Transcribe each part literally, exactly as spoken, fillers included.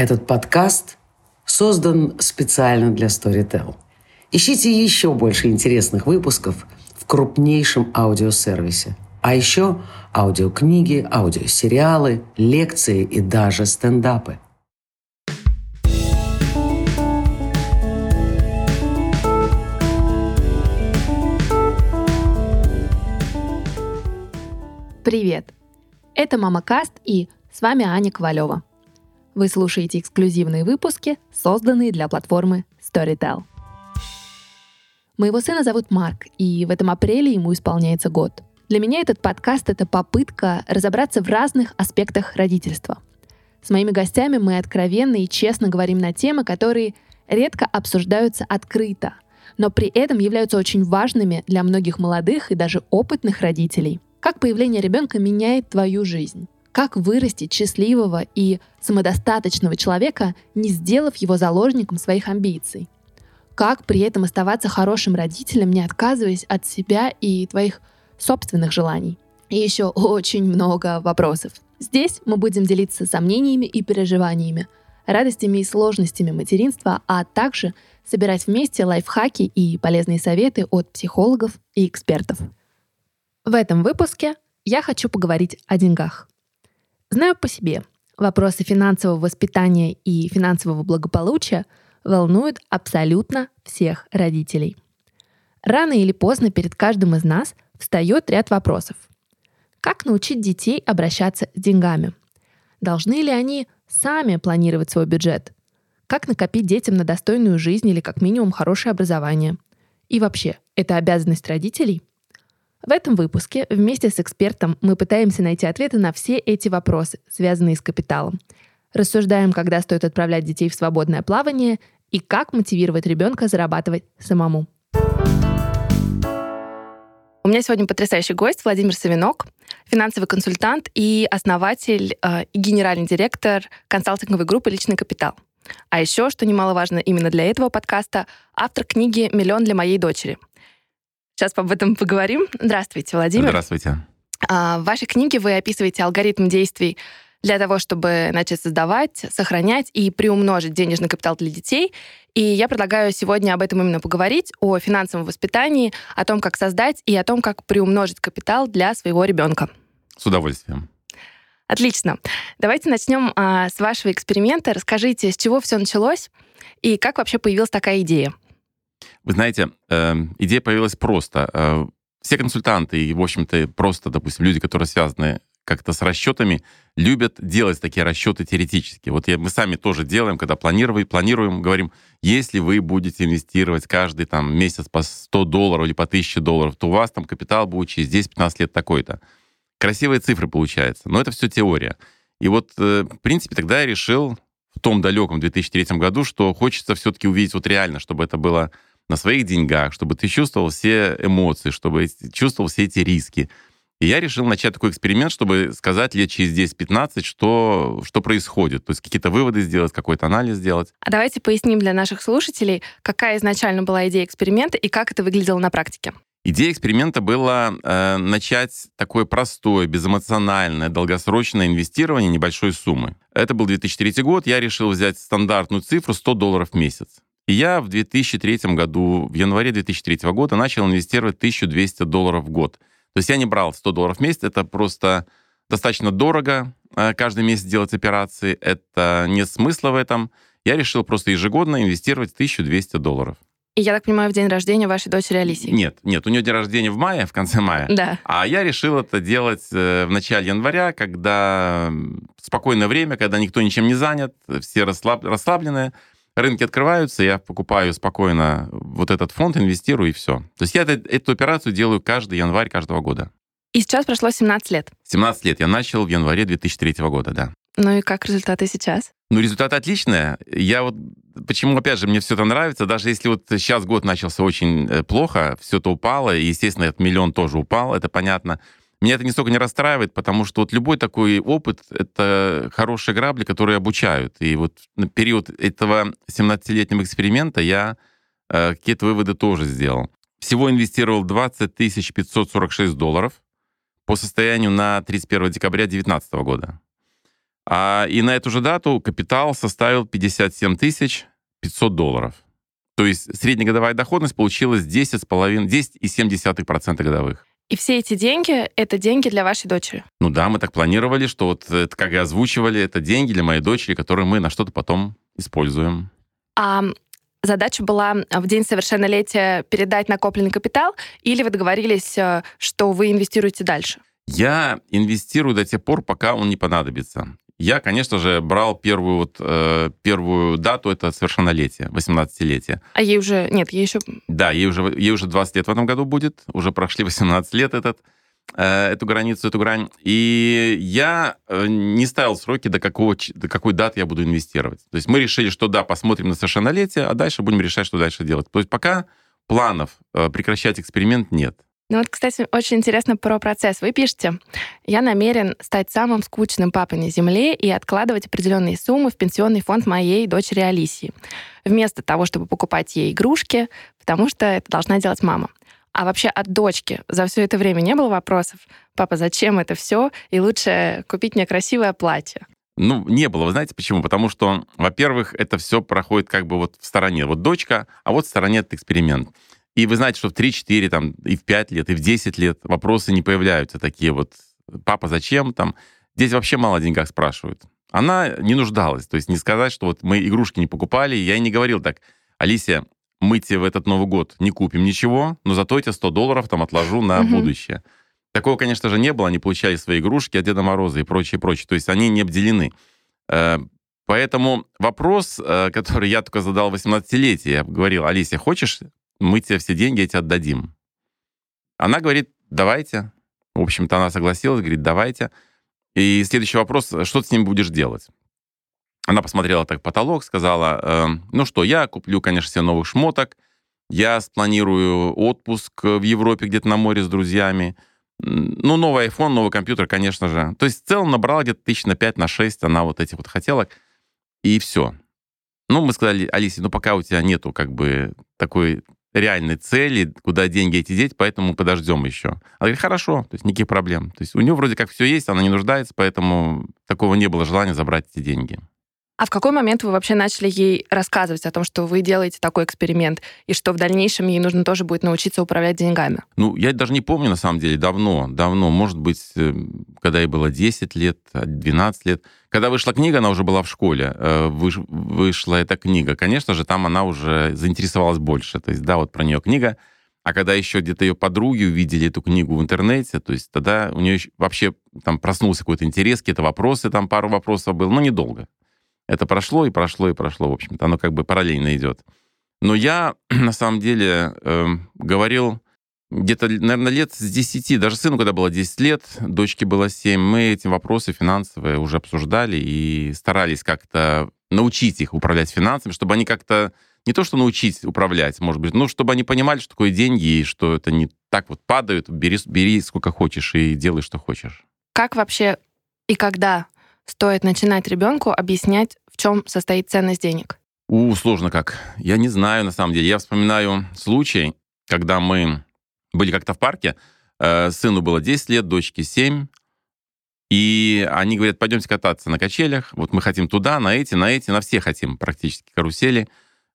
Этот подкаст создан специально для Storytel. Ищите еще больше интересных выпусков в крупнейшем аудиосервисе. А еще аудиокниги, аудиосериалы, лекции и даже стендапы. Привет! Это Мамакаст и с вами Аня Ковалева. Вы слушаете эксклюзивные выпуски, созданные для платформы Storytel. Моего сына зовут Марк, и в этом апреле ему исполняется год. Для меня этот подкаст — это попытка разобраться в разных аспектах родительства. С моими гостями мы откровенно и честно говорим на темы, которые редко обсуждаются открыто, но при этом являются очень важными для многих молодых и даже опытных родителей. Как появление ребенка меняет твою жизнь? Как вырастить счастливого и самодостаточного человека, не сделав его заложником своих амбиций? Как при этом оставаться хорошим родителем, не отказываясь от себя и твоих собственных желаний? И еще очень много вопросов. Здесь мы будем делиться сомнениями и переживаниями, радостями и сложностями материнства, а также собирать вместе лайфхаки и полезные советы от психологов и экспертов. В этом выпуске я хочу поговорить о деньгах. Знаю по себе, вопросы финансового воспитания и финансового благополучия волнуют абсолютно всех родителей. Рано или поздно перед каждым из нас встает ряд вопросов. Как научить детей обращаться с деньгами? Должны ли они сами планировать свой бюджет? Как накопить детям на достойную жизнь или как минимум хорошее образование? И вообще, это обязанность родителей? В этом выпуске вместе с экспертом мы пытаемся найти ответы на все эти вопросы, связанные с капиталом. Рассуждаем, когда стоит отправлять детей в свободное плавание и как мотивировать ребенка зарабатывать самому. У меня сегодня потрясающий гость Владимир Савенок, финансовый консультант и основатель э, и генеральный директор консалтинговой группы «Личный капитал». А еще, что немаловажно именно для этого подкаста, автор книги «Миллион для моей дочери». Сейчас об этом поговорим. Здравствуйте, Владимир. Здравствуйте. В вашей книге вы описываете алгоритм действий для того, чтобы начать создавать, сохранять и приумножить денежный капитал для детей. И я предлагаю сегодня об этом именно поговорить, о финансовом воспитании, о том, как создать и о том, как приумножить капитал для своего ребенка. С удовольствием. Отлично. Давайте начнем а, с вашего эксперимента. Расскажите, с чего все началось и как вообще появилась такая идея? Вы знаете, идея появилась просто. Все консультанты и, в общем-то, просто, допустим, люди, которые связаны как-то с расчетами, любят делать такие расчеты теоретически. Вот мы сами тоже делаем, когда планируем, планируем, говорим, если вы будете инвестировать каждый там, месяц по сто долларов или по тысяче долларов, то у вас там капитал будет через десять-пятнадцать лет такой-то. Красивые цифры получаются, но это все теория. И вот, в принципе, тогда я решил в том далеком две тысячи третьем году, что хочется все-таки увидеть вот реально, чтобы это было на своих деньгах, чтобы ты чувствовал все эмоции, чтобы чувствовал все эти риски. И я решил начать такой эксперимент, чтобы сказать лет через десять-пятнадцать, что, что происходит. То есть какие-то выводы сделать, какой-то анализ сделать. А давайте поясним для наших слушателей, какая изначально была идея эксперимента и как это выглядело на практике. Идея эксперимента была э, начать такое простое, безэмоциональное, долгосрочное инвестирование небольшой суммы. Это был две тысячи третий год, я решил взять стандартную цифру сто долларов в месяц. И я в две тысячи третьем году, в январе две тысячи третьего года начал инвестировать тысячу двести долларов в год. То есть я не брал сто долларов в месяц, это просто достаточно дорого каждый месяц делать операции, это нет смысла в этом. Я решил просто ежегодно инвестировать тысячу двести долларов. И я так понимаю, в день рождения вашей дочери Алисии? Нет, нет, у нее день рождения в мае, в конце мая. Да. А я решил это делать в начале января, когда спокойное время, когда никто ничем не занят, все расслаб... расслабленные. Рынки открываются, я покупаю спокойно вот этот фонд, инвестирую, и все. То есть я это, эту операцию делаю каждый январь каждого года. И сейчас прошло семнадцать лет. семнадцать лет я начал в январе две тысячи третьего года, да. Ну и как результаты сейчас? Ну, результаты отличные. Я вот... Почему, опять же, мне все это нравится? Даже если вот сейчас год начался очень плохо, все это упало, и, естественно, этот миллион тоже упал, это понятно. Меня это нисколько не расстраивает, потому что вот любой такой опыт — это хорошие грабли, которые обучают. И вот на период этого семнадцатилетнего эксперимента я э, какие-то выводы тоже сделал. Всего инвестировал двадцать тысяч пятьсот сорок шесть долларов по состоянию на тридцать первое декабря две тысячи девятнадцатого года. А, и на эту же дату капитал составил пятьдесят семь тысяч пятьсот долларов. То есть среднегодовая доходность получилась десять целых семь десятых процента годовых. И все эти деньги — это деньги для вашей дочери? Ну да, мы так планировали, что вот, как и озвучивали, это деньги для моей дочери, которые мы на что-то потом используем. А задача была в день совершеннолетия передать накопленный капитал, или вы договорились, что вы инвестируете дальше? Я инвестирую до тех пор, пока он не понадобится. Я, конечно же, брал первую, вот, э, первую дату, это совершеннолетие, восемнадцатилетие. А ей уже... Нет, ей еще... Да, ей уже, ей уже двадцать лет в этом году будет, уже прошли восемнадцать лет этот, э, эту границу, эту грань. И я не ставил сроки, до, какого, до какой даты я буду инвестировать. То есть мы решили, что да, посмотрим на совершеннолетие, а дальше будем решать, что дальше делать. То есть пока планов э, прекращать эксперимент нет. Ну вот, кстати, очень интересно про процесс. Вы пишете: «Я намерен стать самым скучным папой на земле и откладывать определенные суммы в пенсионный фонд моей дочери Алисии, вместо того, чтобы покупать ей игрушки, потому что это должна делать мама». А вообще от дочки за все это время не было вопросов: «Папа, зачем это все? И лучше купить мне красивое платье». Ну, не было. Вы знаете почему? Потому что, во-первых, это все проходит как бы вот в стороне. Вот дочка, а вот в стороне этот эксперимент. И вы знаете, что в три-четыре, там, и в пять лет, и в десять лет вопросы не появляются такие вот: «Папа, зачем?» там. Здесь вообще мало о деньгах спрашивают. Она не нуждалась. То есть не сказать, что вот мы игрушки не покупали. Я и не говорил так: «Алисия, мы тебе в этот Новый год не купим ничего, но зато я тебе сто долларов там отложу на mm-hmm. будущее». Такого, конечно же, не было. Они получали свои игрушки от Деда Мороза и прочее, прочее. То есть они не обделены. Поэтому вопрос, который я только задал в восемнадцатилетии, я говорил: «Алисия, хочешь? Мы тебе все деньги эти отдадим». Она говорит: «Давайте». В общем-то, она согласилась, говорит: «Давайте». И следующий вопрос: «Что ты с ним будешь делать?» Она посмотрела так в потолок, сказала: э, «Ну что, я куплю, конечно, себе новых шмоток, я спланирую отпуск в Европе где-то на море с друзьями, ну, новый iPhone, новый компьютер, конечно же». То есть в целом набрала где-то тысяч на пять, на шесть она вот этих вот хотелок, и все. Ну, мы сказали: «Алисе, ну пока у тебя нету как бы такой... реальной цели, куда деньги эти деть, поэтому подождем еще». Она говорит: «Хорошо», то есть никаких проблем. То есть у нее вроде как все есть, она не нуждается, поэтому такого не было желания забрать эти деньги. А в какой момент вы вообще начали ей рассказывать о том, что вы делаете такой эксперимент, и что в дальнейшем ей нужно тоже будет научиться управлять деньгами? Ну, я даже не помню, на самом деле, давно, давно. Может быть, когда ей было десять лет, двенадцать лет. Когда вышла книга, она уже была в школе, вышла эта книга. Конечно же, там она уже заинтересовалась больше. То есть, да, вот про нее книга. А когда еще где-то ее подруги увидели эту книгу в интернете, то есть тогда у нее вообще там проснулся какой-то интерес, какие-то вопросы, там пару вопросов было, но недолго. Это прошло и прошло и прошло, в общем-то. Оно как бы параллельно идет. Но я, на самом деле, э, говорил где-то, наверное, лет с десяти, даже сыну, когда было десять лет, дочке было семь, мы эти вопросы финансовые уже обсуждали и старались как-то научить их управлять финансами, чтобы они как-то, не то что научить управлять, может быть, но чтобы они понимали, что такое деньги, и что это не так вот падают, бери, бери сколько хочешь и делай, что хочешь. Как вообще и когда стоит начинать ребенку объяснять, в чем состоит ценность денег? У, сложно как. Я не знаю, на самом деле. Я вспоминаю случай, когда мы были как-то в парке, э, сыну было десять лет, дочке семь, и они говорят: «Пойдемте кататься на качелях, вот мы хотим туда, на эти, на эти, на все хотим практически карусели».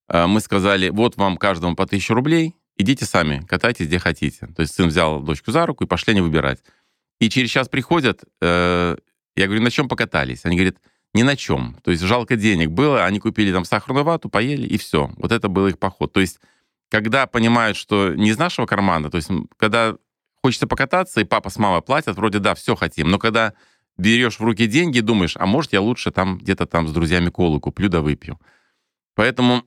Э, мы сказали: «Вот вам каждому по тысячу рублей, идите сами, катайтесь где хотите». То есть сын взял дочку за руку и пошли они выбирать. И через час приходят... Э, Я говорю: «На чем покатались?» Они говорят: «Ни на чем». То есть жалко денег было, они купили там сахарную вату, поели, и все. Вот это был их поход. То есть когда понимают, что не из нашего кармана, то есть когда хочется покататься, и папа с мамой платят, вроде да, все хотим, но когда берешь в руки деньги, думаешь: а может я лучше там где-то там с друзьями колу куплю да выпью. Поэтому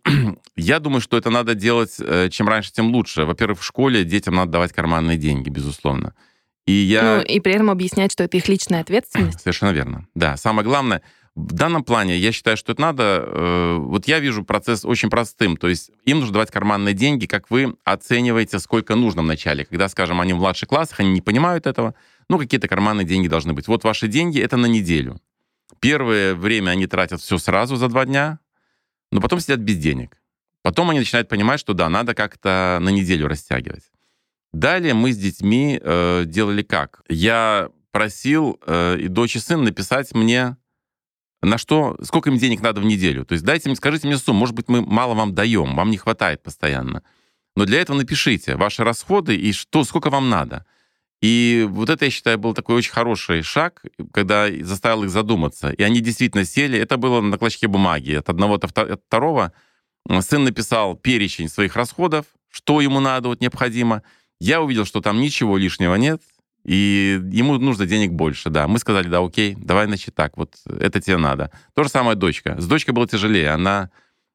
я думаю, что это надо делать чем раньше, тем лучше. Во-первых, в школе детям надо давать карманные деньги, безусловно. И я... Ну, и при этом объяснять, что это их личная ответственность. Совершенно верно. Да, самое главное, в данном плане, я считаю, что это надо... Э, вот я вижу процесс очень простым. То есть им нужно давать карманные деньги, как вы оцениваете, сколько нужно вначале. Когда, скажем, они в младших классах, они не понимают этого. Ну, какие-то карманные деньги должны быть. Вот ваши деньги — это на неделю. Первое время они тратят все сразу за два дня, но потом сидят без денег. Потом они начинают понимать, что да, надо как-то на неделю растягивать. Далее мы с детьми э, делали как? Я просил э, и дочь и сын написать мне на что, сколько им денег надо в неделю. То есть дайте мне, скажите мне сумму, может быть, мы мало вам даем, вам не хватает постоянно. Но для этого напишите ваши расходы и что, сколько вам надо. И вот это, я считаю, был такой очень хороший шаг, когда заставил их задуматься. И они действительно сели. Это было на клочке бумаги. От одного до второго сын написал перечень своих расходов, что ему надо, вот необходимо. Я увидел, что там ничего лишнего нет, и ему нужно денег больше, да. Мы сказали, да, окей, давай, значит, так, вот это тебе надо. То же самое дочка. С дочкой было тяжелее. Она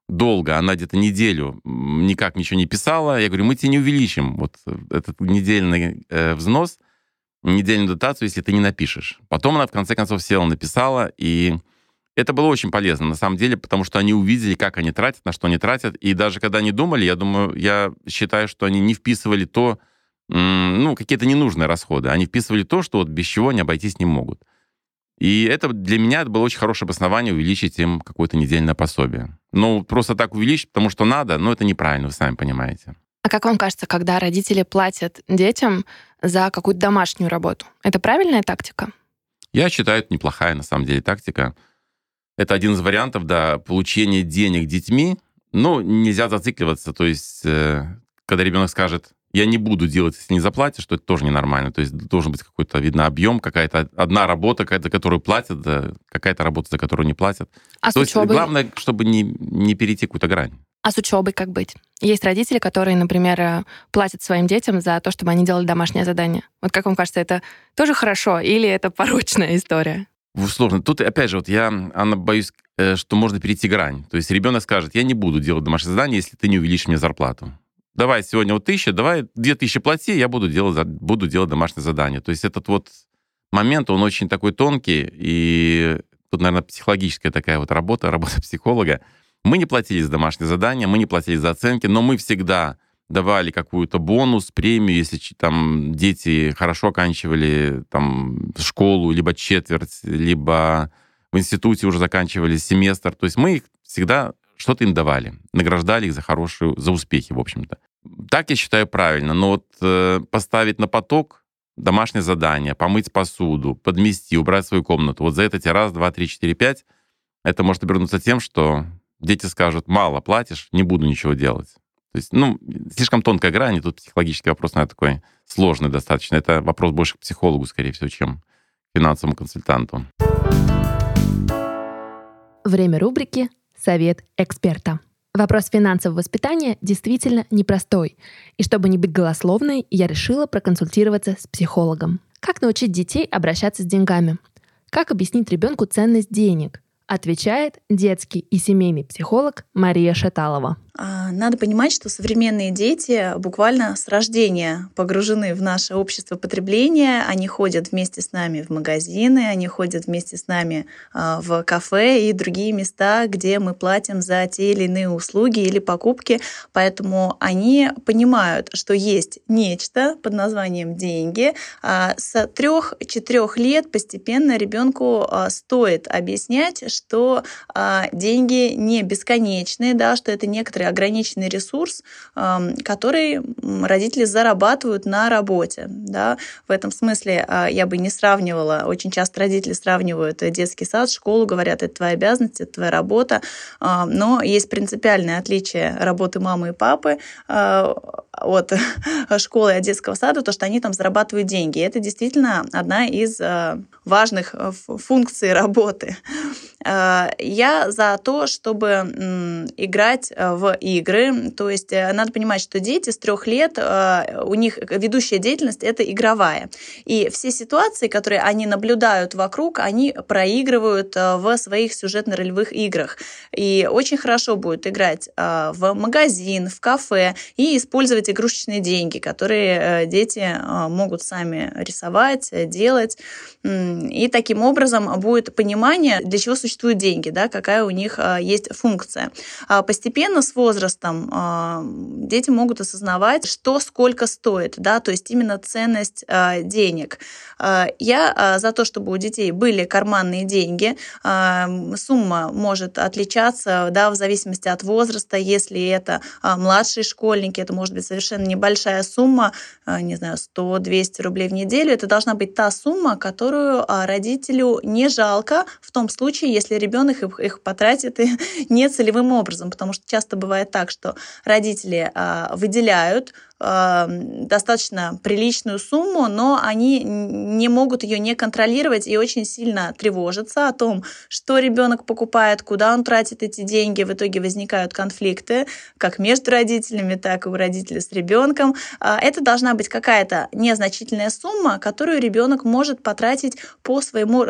долго, она где-то неделю никак ничего не писала. Я говорю, мы тебе не увеличим вот этот недельный э, взнос, недельную дотацию, если ты не напишешь. Потом она, в конце концов, села, написала, и это было очень полезно, на самом деле, потому что они увидели, как они тратят, на что они тратят. И даже когда они думали, я думаю, я считаю, что они не вписывали то, ну, какие-то ненужные расходы. Они вписывали то, что вот без чего они обойтись не могут. И это для меня это было очень хорошее обоснование увеличить им какое-то недельное пособие. Ну, просто так увеличить, потому что надо, но это неправильно, вы сами понимаете. А как вам кажется, когда родители платят детям за какую-то домашнюю работу? Это правильная тактика? Я считаю, это неплохая, на самом деле, тактика. Это один из вариантов, да, получения денег детьми. Но нельзя зацикливаться. То есть, когда ребенок скажет, я не буду делать, если не заплатишь, то это тоже ненормально. То есть должен быть какой-то, видно, объем, какая-то одна работа, за которую платят, какая-то работа, за которую не платят. А то с учебой? Есть, главное, чтобы не, не перейти какую-то грань. А с учебой как быть? Есть родители, которые, например, платят своим детям за то, чтобы они делали домашнее задание. Вот как вам кажется, это тоже хорошо или это порочная история? Сложно. Тут, опять же, вот я, Анна, боюсь, что можно перейти грань. То есть ребенок скажет, я не буду делать домашнее задание, если ты не увеличишь мне зарплату. Давай сегодня вот тысяча, давай две тысячи плати, я буду делать, буду делать домашнее задание. То есть этот вот момент, он очень такой тонкий, и тут, наверное, психологическая такая вот работа, работа психолога. Мы не платили за домашнее задание, мы не платили за оценки, но мы всегда давали какую-то бонус, премию, если там дети хорошо оканчивали там, школу, либо четверть, либо в институте уже заканчивали семестр. То есть мы их всегда... что-то им давали, награждали их за хорошие, за успехи, в общем-то. Так я считаю правильно, но вот э, поставить на поток домашнее задание, помыть посуду, подмести, убрать свою комнату, вот за это тебе раз, два, три, четыре, пять, это может обернуться тем, что дети скажут, мало платишь, не буду ничего делать. То есть, ну, слишком тонкая грань, и тут психологический вопрос, наверное, такой сложный достаточно. Это вопрос больше к психологу, скорее всего, чем к финансовому консультанту. Время рубрики «Совет эксперта». Вопрос финансового воспитания действительно непростой. И чтобы не быть голословной, я решила проконсультироваться с психологом. Как научить детей обращаться с деньгами? Как объяснить ребенку ценность денег? Отвечает детский и семейный психолог Мария Шаталова. Надо понимать, что современные дети буквально с рождения погружены в наше общество потребления. Они ходят вместе с нами в магазины, они ходят вместе с нами в кафе и другие места, где мы платим за те или иные услуги или покупки. Поэтому они понимают, что есть нечто под названием деньги. С трёх-четырёх лет постепенно ребенку стоит объяснять, что деньги не бесконечные, да, что это некоторые ограниченный ресурс, который родители зарабатывают на работе. Да? В этом смысле я бы не сравнивала. Очень часто родители сравнивают детский сад, школу, говорят, это твоя обязанность, это твоя работа. Но есть принципиальное отличие работы мамы и папы от школы, от детского сада, то, что они там зарабатывают деньги. Это действительно одна из важных функций работы. Я за то, чтобы играть в игры. То есть надо понимать, что дети с трех лет, у них ведущая деятельность — это игровая. И все ситуации, которые они наблюдают вокруг, они проигрывают в своих сюжетно-ролевых играх. И очень хорошо будет играть в магазин, в кафе и использовать игрушечные деньги, которые дети могут сами рисовать, делать. И таким образом будет понимание, для чего существует существуют деньги, да, какая у них а, есть функция. А постепенно с возрастом а, дети могут осознавать, что сколько стоит, да, то есть именно ценность а, денег. А, я а, за то, чтобы у детей были карманные деньги. А, сумма может отличаться, да, в зависимости от возраста. Если это а, младшие школьники, это может быть совершенно небольшая сумма, а, не знаю, сто-двести рублей в неделю. Это должна быть та сумма, которую а, родителю не жалко в том случае, если если ребенок их, их потратит и не целевым образом, потому что часто бывает так, что родители а, выделяют а, достаточно приличную сумму, но они не могут ее не контролировать и очень сильно тревожатся о том, что ребенок покупает, куда он тратит эти деньги. В итоге возникают конфликты как между родителями, так и у родителей с ребенком. А, это должна быть какая-то незначительная сумма, которую ребенок может потратить по своему,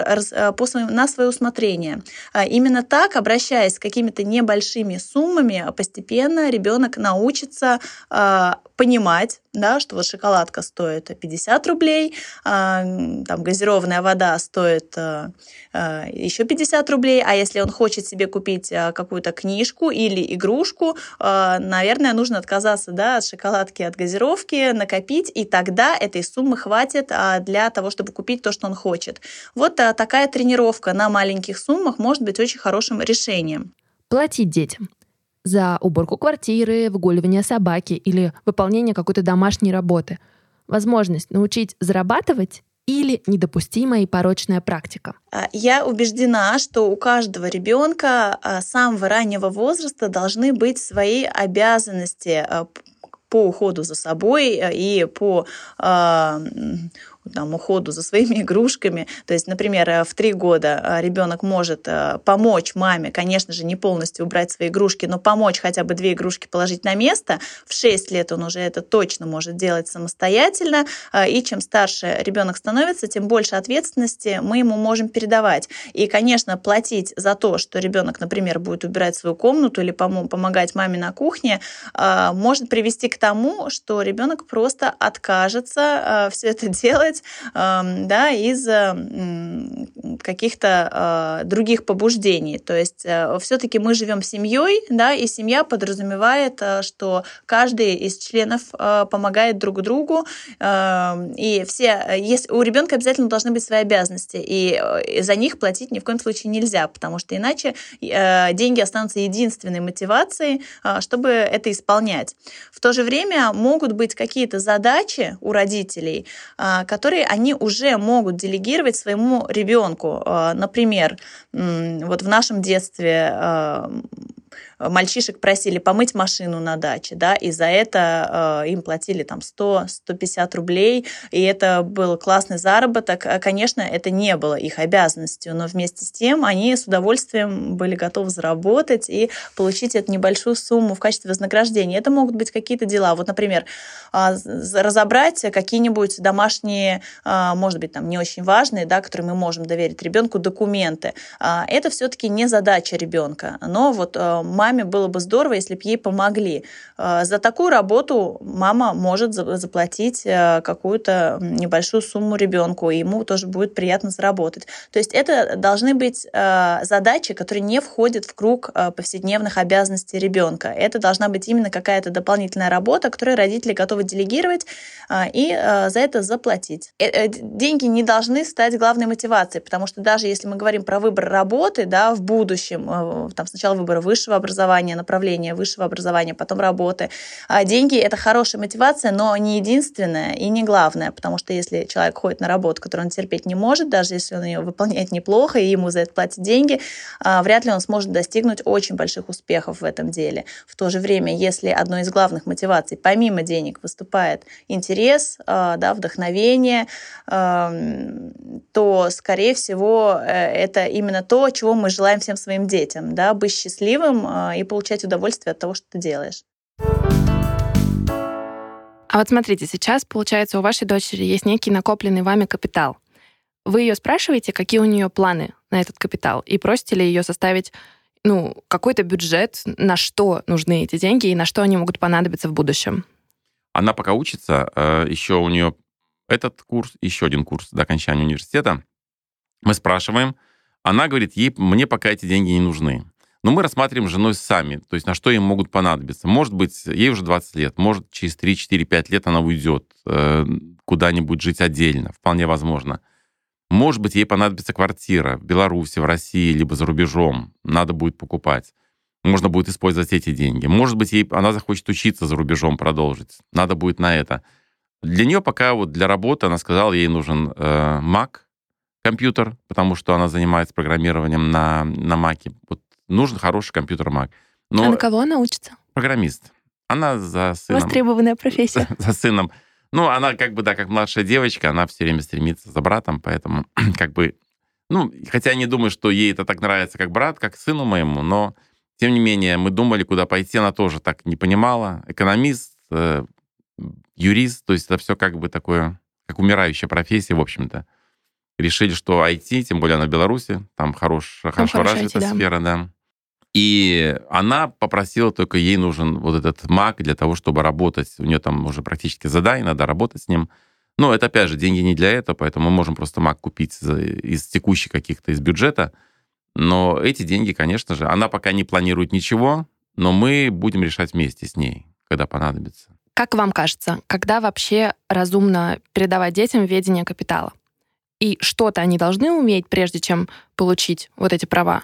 по своему, на свое усмотрение. Именно так, обращаясь с какими-то небольшими суммами, постепенно ребенок научится понимать, да, что вот шоколадка стоит пятьдесят рублей, там газированная вода стоит еще пятьдесят рублей, а если он хочет себе купить какую-то книжку или игрушку, наверное, нужно отказаться, да, от шоколадки, от газировки, накопить, и тогда этой суммы хватит для того, чтобы купить то, что он хочет. Вот такая тренировка на маленьких суммах может быть очень хорошим решением. Платить детям за уборку квартиры, выгуливание собаки или выполнение какой-то домашней работы. Возможность научить зарабатывать или недопустимая и порочная практика. Я убеждена, что у каждого ребенка с самого раннего возраста должны быть свои обязанности по уходу за собой и по там, уходу за своими игрушками. То есть, например, в три года ребенок может помочь маме, конечно же, не полностью убрать свои игрушки, но помочь хотя бы две игрушки положить на место. В шесть лет он уже это точно может делать самостоятельно. И чем старше ребенок становится, тем больше ответственности мы ему можем передавать. И, конечно, платить за то, что ребенок, например, будет убирать свою комнату или помогать маме на кухне, может привести к тому, что ребенок просто откажется все это делать, да, из каких-то других побуждений. То есть все-таки мы живем семьей, да, и семья подразумевает, что каждый из членов помогает друг другу, и все, у ребенка обязательно должны быть свои обязанности, и за них платить ни в коем случае нельзя, потому что иначе деньги останутся единственной мотивацией, чтобы это исполнять. В то же время могут быть какие-то задачи у родителей, которые они уже могут делегировать своему ребенку. Например, вот в нашем детстве мальчишек просили помыть машину на даче, да, и за это э, им платили там сто - сто пятьдесят рублей, и это был классный заработок. Конечно, это не было их обязанностью, но вместе с тем они с удовольствием были готовы заработать и получить эту небольшую сумму в качестве вознаграждения. Это могут быть какие-то дела. Вот, например, э, разобрать какие-нибудь домашние, э, может быть, там не очень важные, да, которые мы можем доверить ребенку, документы. Э, это все-таки не задача ребенка, но вот э, маме было бы здорово, если бы ей помогли. За такую работу мама может заплатить какую-то небольшую сумму ребенку, и ему тоже будет приятно заработать. То есть это должны быть задачи, которые не входят в круг повседневных обязанностей ребенка. Это должна быть именно какая-то дополнительная работа, которую родители готовы делегировать и за это заплатить. Деньги не должны стать главной мотивацией, потому что даже если мы говорим про выбор работы, да, в будущем, там сначала выбор высшего образования, образования, направления высшего образования, потом работы. А деньги — это хорошая мотивация, но не единственная и не главная, потому что если человек ходит на работу, которую он терпеть не может, даже если он ее выполняет неплохо и ему за это платят деньги, вряд ли он сможет достигнуть очень больших успехов в этом деле. В то же время, если одной из главных мотиваций помимо денег выступает интерес, да, вдохновение, то, скорее всего, это именно то, чего мы желаем всем своим детям, да, быть счастливым и получать удовольствие от того, что ты делаешь. А вот смотрите, сейчас, получается, у вашей дочери есть некий накопленный вами капитал. Вы ее спрашиваете, какие у нее планы на этот капитал, и просите ли ее составить, ну, какой-то бюджет, на что нужны эти деньги и на что они могут понадобиться в будущем? Она пока учится, еще у нее этот курс, еще один курс до окончания университета. Мы спрашиваем, она говорит, ей, мне пока эти деньги не нужны. Но мы рассматриваем с женой сами, то есть на что им могут понадобиться. Может быть, ей уже двадцать лет, может, через три, четыре, пять лет она уйдет э, куда-нибудь жить отдельно, вполне возможно. Может быть, ей понадобится квартира в Беларуси, в России, либо за рубежом, надо будет покупать. Можно будет использовать эти деньги. Может быть, ей, она захочет учиться за рубежом, продолжить, надо будет на это. Для нее пока вот для работы, она сказала, ей нужен э, Mac, компьютер, потому что она занимается программированием на, на Mac'е. Вот нужен хороший компьютер Mac. Но а на кого она учится? Программист. Она за сыном. Востребованная профессия. За сыном. Ну, она как бы, да, как младшая девочка, она все время стремится за братом, поэтому как бы... Ну, хотя я не думаю, что ей это так нравится, как брат, как сыну моему, но, тем не менее, мы думали, куда пойти, она тоже так не понимала. Экономист, э, юрист, то есть это все как бы такое, как умирающая профессия, в общем-то. Решили, что ай ти, тем более она в Беларуси, там хорош, ну, хорошо развита ай ти, да. Сфера, да. И она попросила, только ей нужен вот этот Mac для того, чтобы работать. У нее там уже практически задание, надо работать с ним. Но это, опять же, деньги не для этого, поэтому мы можем просто Mac купить из текущих каких-то, из бюджета. Но эти деньги, конечно же, она пока не планирует ничего, но мы будем решать вместе с ней, когда понадобится. Как вам кажется, когда вообще разумно передавать детям ведение капитала? И что-то они должны уметь, прежде чем получить вот эти права?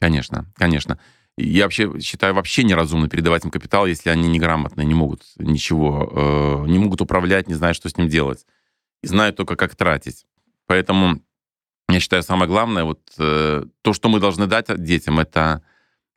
Конечно, конечно. Я вообще считаю, вообще неразумно передавать им капитал, если они неграмотные, не могут ничего, э, не могут управлять, не знают, что с ним делать. И знают только, как тратить. Поэтому я считаю, самое главное, вот э, то, что мы должны дать детям, это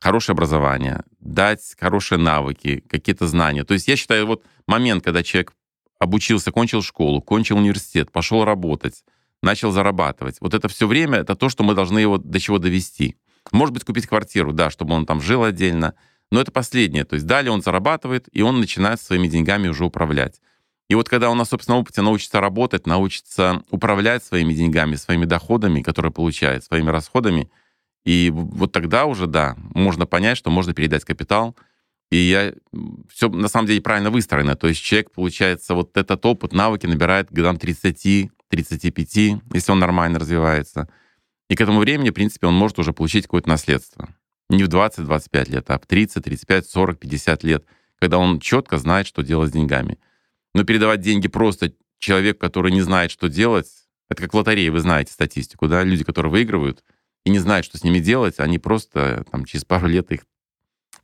хорошее образование, дать хорошие навыки, какие-то знания. То есть я считаю, вот момент, когда человек обучился, кончил школу, кончил университет, пошел работать, начал зарабатывать. Вот это все время, это то, что мы должны его до чего довести. Может быть, купить квартиру, да, чтобы он там жил отдельно. Но это последнее. То есть далее он зарабатывает, и он начинает своими деньгами уже управлять. И вот когда он на собственном опыте научится работать, научится управлять своими деньгами, своими доходами, которые получает, своими расходами, и вот тогда уже, да, можно понять, что можно передать капитал. И я... все на самом деле правильно выстроено. То есть человек, получается, вот этот опыт, навыки набирает годам тридцати, тридцати пяти, если он нормально развивается. И к этому времени, в принципе, он может уже получить какое-то наследство. Не в двадцать-двадцать пять лет, а в тридцать, тридцать пять, сорок, пятьдесят лет, когда он четко знает, что делать с деньгами. Но передавать деньги просто человеку, который не знает, что делать, это как лотерея, вы знаете статистику, да? Люди, которые выигрывают и не знают, что с ними делать, они просто там, через пару лет их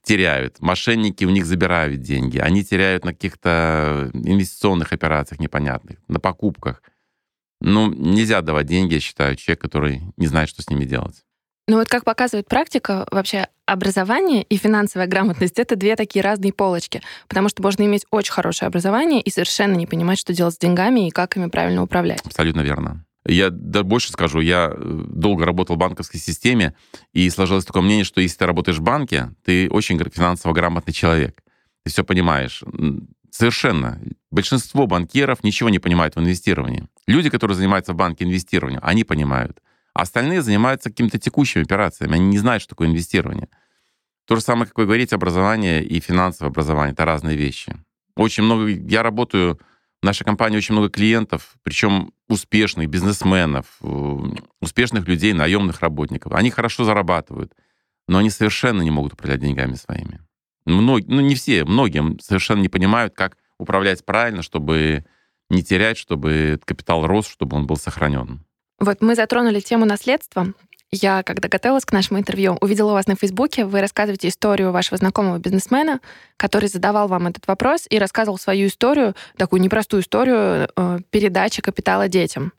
теряют. Мошенники у них забирают деньги, они теряют на каких-то инвестиционных операциях непонятных, на покупках. Ну, нельзя давать деньги, я считаю, человек, который не знает, что с ними делать. Ну вот как показывает практика, вообще образование и финансовая грамотность — это две такие разные полочки, потому что можно иметь очень хорошее образование и совершенно не понимать, что делать с деньгами и как ими правильно управлять. Абсолютно верно. Я даже больше скажу, я долго работал в банковской системе, и сложилось такое мнение, что если ты работаешь в банке, ты очень финансово грамотный человек. Ты все понимаешь. Совершенно. Большинство банкиров ничего не понимают в инвестировании. Люди, которые занимаются в банке инвестированием, они понимают. А остальные занимаются какими-то текущими операциями. Они не знают, что такое инвестирование. То же самое, как вы говорите, образование и финансовое образование — это разные вещи. Очень много... Я работаю... В нашей компании очень много клиентов, причем успешных бизнесменов, успешных людей, наемных работников. Они хорошо зарабатывают, но они совершенно не могут управлять деньгами своими. Мног... Ну, не все, многие совершенно не понимают, как управлять правильно, чтобы не терять, чтобы капитал рос, чтобы он был сохранен. Вот мы затронули тему наследства. Я, когда готовилась к нашему интервью, увидела у вас на Фейсбуке, вы рассказываете историю вашего знакомого бизнесмена, который задавал вам этот вопрос и рассказывал свою историю, такую непростую историю передачи капитала детям.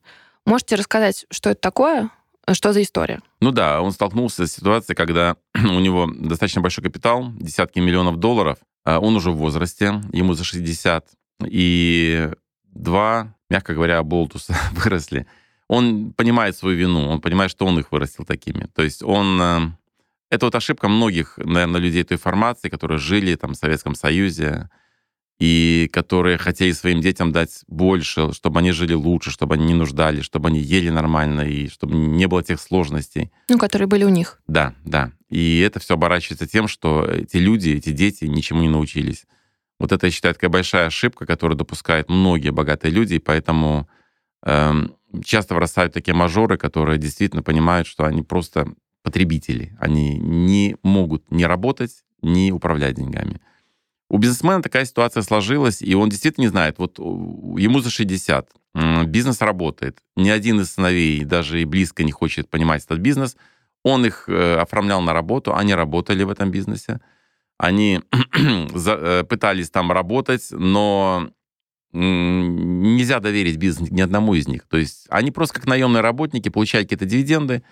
Можете рассказать, что это такое? Что за история? Ну да, он столкнулся с ситуацией, когда у него достаточно большой капитал, десятки миллионов долларов. Он уже в возрасте, ему за шестьдесят. И два, мягко говоря, болтуса выросли. Он понимает свою вину, он понимает, что он их вырастил такими. То есть он... Это вот ошибка многих, наверное, людей той формации, которые жили там, в Советском Союзе, и которые хотели своим детям дать больше, чтобы они жили лучше, чтобы они не нуждались, чтобы они ели нормально, и чтобы не было тех сложностей. Ну, которые были у них. Да, да. И это все оборачивается тем, что эти люди, эти дети ничему не научились. Вот это, я считаю, такая большая ошибка, которую допускают многие богатые люди, и поэтому... Эм, часто вырастают такие мажоры, которые действительно понимают, что они просто потребители. Они не могут ни работать, ни управлять деньгами. У бизнесмена такая ситуация сложилась, и он действительно не знает. Вот ему за шестьдесят, бизнес работает. Ни один из сыновей даже и близко не хочет понимать этот бизнес. Он их оформлял на работу, они работали в этом бизнесе. Они пытались там работать, но нельзя доверить бизнес ни одному из них. То есть они просто как наемные работники получали какие-то дивиденды,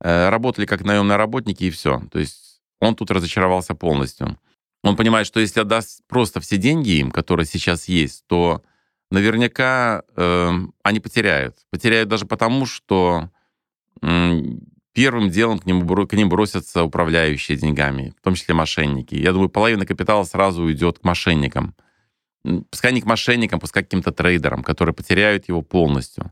работали как наемные работники, и все. То есть он тут разочаровался полностью. Он понимает, что если отдаст просто все деньги им, которые сейчас есть, то наверняка э, они потеряют. Потеряют даже потому, что э, первым делом к, нему, к ним бросятся управляющие деньгами, в том числе мошенники. Я думаю, половина капитала сразу уйдет к мошенникам. Пускай не к мошенникам, пускай к каким-то трейдерам, которые потеряют его полностью.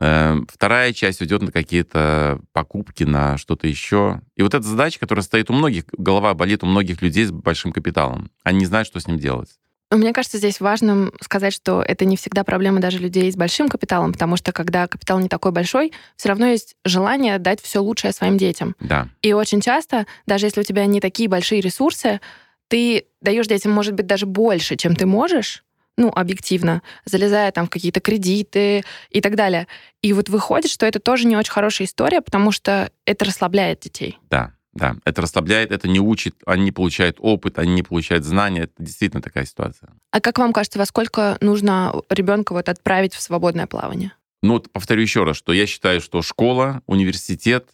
Вторая часть уйдет на какие-то покупки, на что-то еще. И вот эта задача, которая стоит у многих, голова болит у многих людей с большим капиталом. Они не знают, что с ним делать. Мне кажется, здесь важным сказать, что это не всегда проблема даже людей с большим капиталом, потому что когда капитал не такой большой, все равно есть желание дать все лучшее своим детям. Да. И очень часто, даже если у тебя не такие большие ресурсы, ты даешь детям, может быть, даже больше, чем ты можешь, ну, объективно, залезая там в какие-то кредиты и так далее. И вот выходит, что это тоже не очень хорошая история, потому что это расслабляет детей. Да, да, это расслабляет, это не учит, они не получают опыт, они не получают знания. Это действительно такая ситуация. А как вам кажется, во сколько нужно ребенка вот отправить в свободное плавание? Ну, вот повторю еще раз, что я считаю, что школа, университет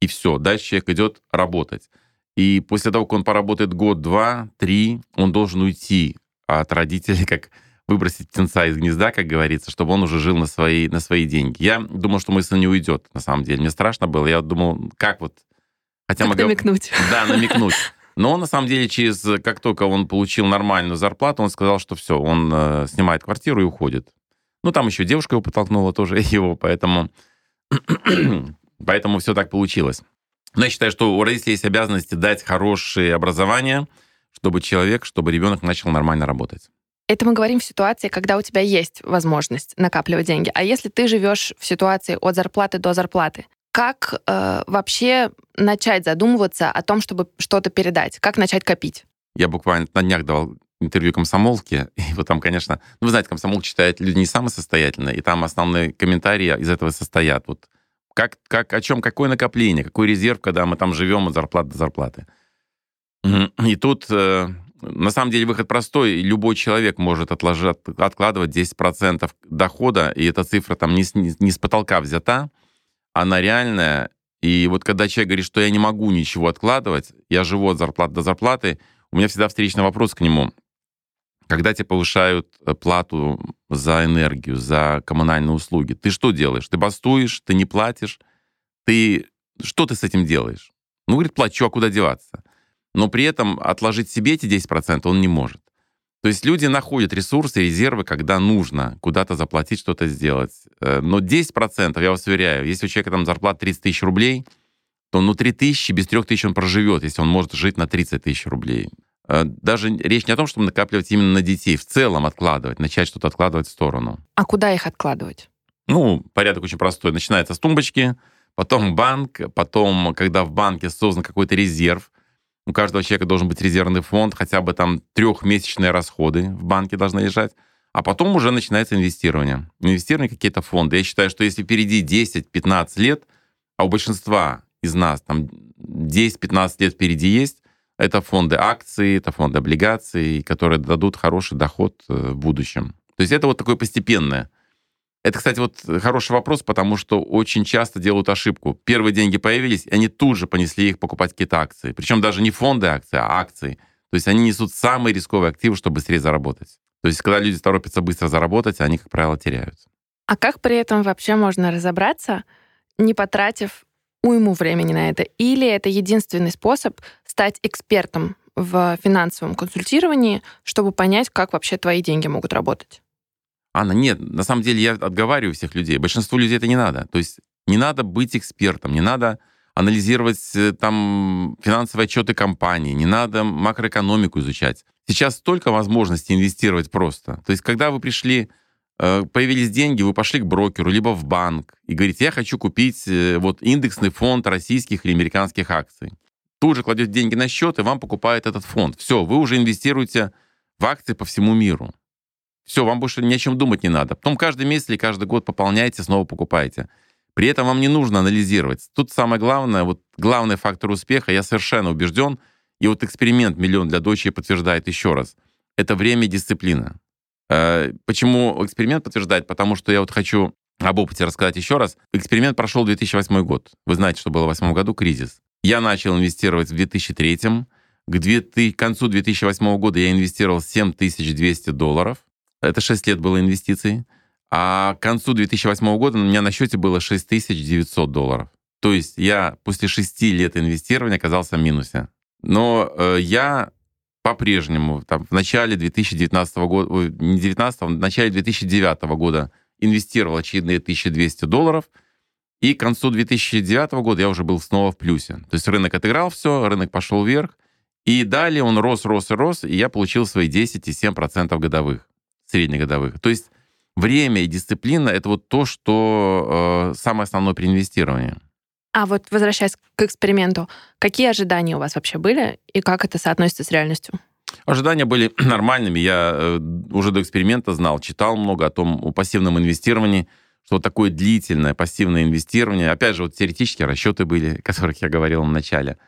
и все. Дальше человек идет работать. И после того, как он поработает год, два, три, он должен уйти от родителей, как выбросить птенца из гнезда, как говорится, чтобы он уже жил на свои, на свои деньги. Я думал, что мой сын не уйдет, на самом деле. Мне страшно было. Я думал, как вот... Хотя как могу... намекнуть. Да, намекнуть. Но он, на самом деле, через... как только он получил нормальную зарплату, он сказал, что все, он э, снимает квартиру и уходит. Ну, там еще девушка его подтолкнула тоже, его, поэтому... поэтому все так получилось. Но я считаю, что у родителей есть обязанности дать хорошее образование, чтобы человек, чтобы ребенок начал нормально работать. Это мы говорим в ситуации, когда у тебя есть возможность накапливать деньги. А если ты живешь в ситуации от зарплаты до зарплаты, как э, вообще начать задумываться о том, чтобы что-то передать? Как начать копить? Я буквально на днях давал интервью «Комсомолке», и вот там, конечно... Ну, вы знаете, «Комсомолка» читает люди не самосостоятельные, и там основные комментарии из этого состоят. Вот как, как, о чем, какое накопление, какой резерв, когда мы там живем от зарплаты до зарплаты. И тут, на самом деле, выход простой. Любой человек может отложить, откладывать десять процентов дохода, и эта цифра там не с, не с потолка взята, она реальная. И вот когда человек говорит, что я не могу ничего откладывать, я живу от зарплаты до зарплаты, у меня всегда встречный вопрос к нему. Когда тебе повышают плату за энергию, за коммунальные услуги, ты что делаешь? Ты бастуешь, ты не платишь, ты... Что ты с этим делаешь? Ну, говорит, плачу, а куда деваться? Но при этом отложить себе эти десять процентов он не может. То есть люди находят ресурсы, резервы, когда нужно куда-то заплатить, что-то сделать. Но десять процентов, я вас уверяю, если у человека там зарплата тридцать тысяч рублей, то ну три тысячи, без трёх тысяч он проживет, если он может жить на тридцать тысяч рублей. Даже речь не о том, чтобы накапливать именно на детей, в целом откладывать, начать что-то откладывать в сторону. А куда их откладывать? Ну, порядок очень простой. Начинается с тумбочки, потом банк, потом, когда в банке создан какой-то резерв, у каждого человека должен быть резервный фонд, хотя бы там трехмесячные расходы в банке должны лежать. А потом уже начинается инвестирование. Инвестирование в какие-то фонды. Я считаю, что если впереди десять-пятнадцать лет, а у большинства из нас там десять-пятнадцать лет впереди есть, это фонды акций, это фонды облигаций, которые дадут хороший доход в будущем. То есть это вот такое постепенное. Это, кстати, вот хороший вопрос, потому что очень часто делают ошибку. Первые деньги появились, и они тут же понесли их покупать какие-то акции. Причем даже не фонды акций, а акции. То есть они несут самые рисковые активы, чтобы быстрее заработать. То есть когда люди торопятся быстро заработать, они, как правило, теряются. А как при этом вообще можно разобраться, не потратив уйму времени на это? Или это единственный способ стать экспертом в финансовом консультировании, чтобы понять, как вообще твои деньги могут работать? Анна, нет, на самом деле я отговариваю всех людей. Большинству людей это не надо. То есть не надо быть экспертом, не надо анализировать там финансовые отчеты компании, не надо макроэкономику изучать. Сейчас столько возможностей инвестировать просто. То есть когда вы пришли, появились деньги, вы пошли к брокеру, либо в банк, и говорите, я хочу купить вот индексный фонд российских или американских акций. Тут же кладете деньги на счет, и вам покупают этот фонд. Все, вы уже инвестируете в акции по всему миру. Все, вам больше ни о чем думать не надо. Потом каждый месяц или каждый год пополняете, снова покупаете. При этом вам не нужно анализировать. Тут самое главное, вот главный фактор успеха, я совершенно убежден, и вот эксперимент «Миллион для дочери» подтверждает еще раз, это время и дисциплина. Почему эксперимент подтверждает? Потому что я вот хочу об опыте рассказать еще раз. Эксперимент прошел две тысячи восьмой год. Вы знаете, что было в две тысячи восьмом году, кризис. Я начал инвестировать в две тысячи третьем. К концу две тысячи восьмого года я инвестировал семь тысяч двести долларов. Это шесть лет было инвестиций. А к концу две тысячи восьмого года у меня на счете было шесть тысяч девятьсот долларов. То есть я после шести лет инвестирования оказался в минусе. Но э, я по-прежнему там, в начале две тысячи девятнадцатого года, не девятнадцатого, в начале две тысячи девятого года инвестировал очередные тысячу двести долларов, и к концу две тысячи девятого года я уже был снова в плюсе. То есть рынок отыграл все, рынок пошел вверх, и далее он рос, рос и рос, и я получил свои десять целых семь десятых процента годовых, среднегодовых. То есть время и дисциплина — это вот то, что э, самое основное при инвестировании. А вот возвращаясь к эксперименту, какие ожидания у вас вообще были, и как это соотносится с реальностью? Ожидания были нормальными. Я уже до эксперимента знал, читал много о том, о пассивном инвестировании, что такое длительное пассивное инвестирование. Опять же, вот теоретические расчеты были, о которых я говорил в начале.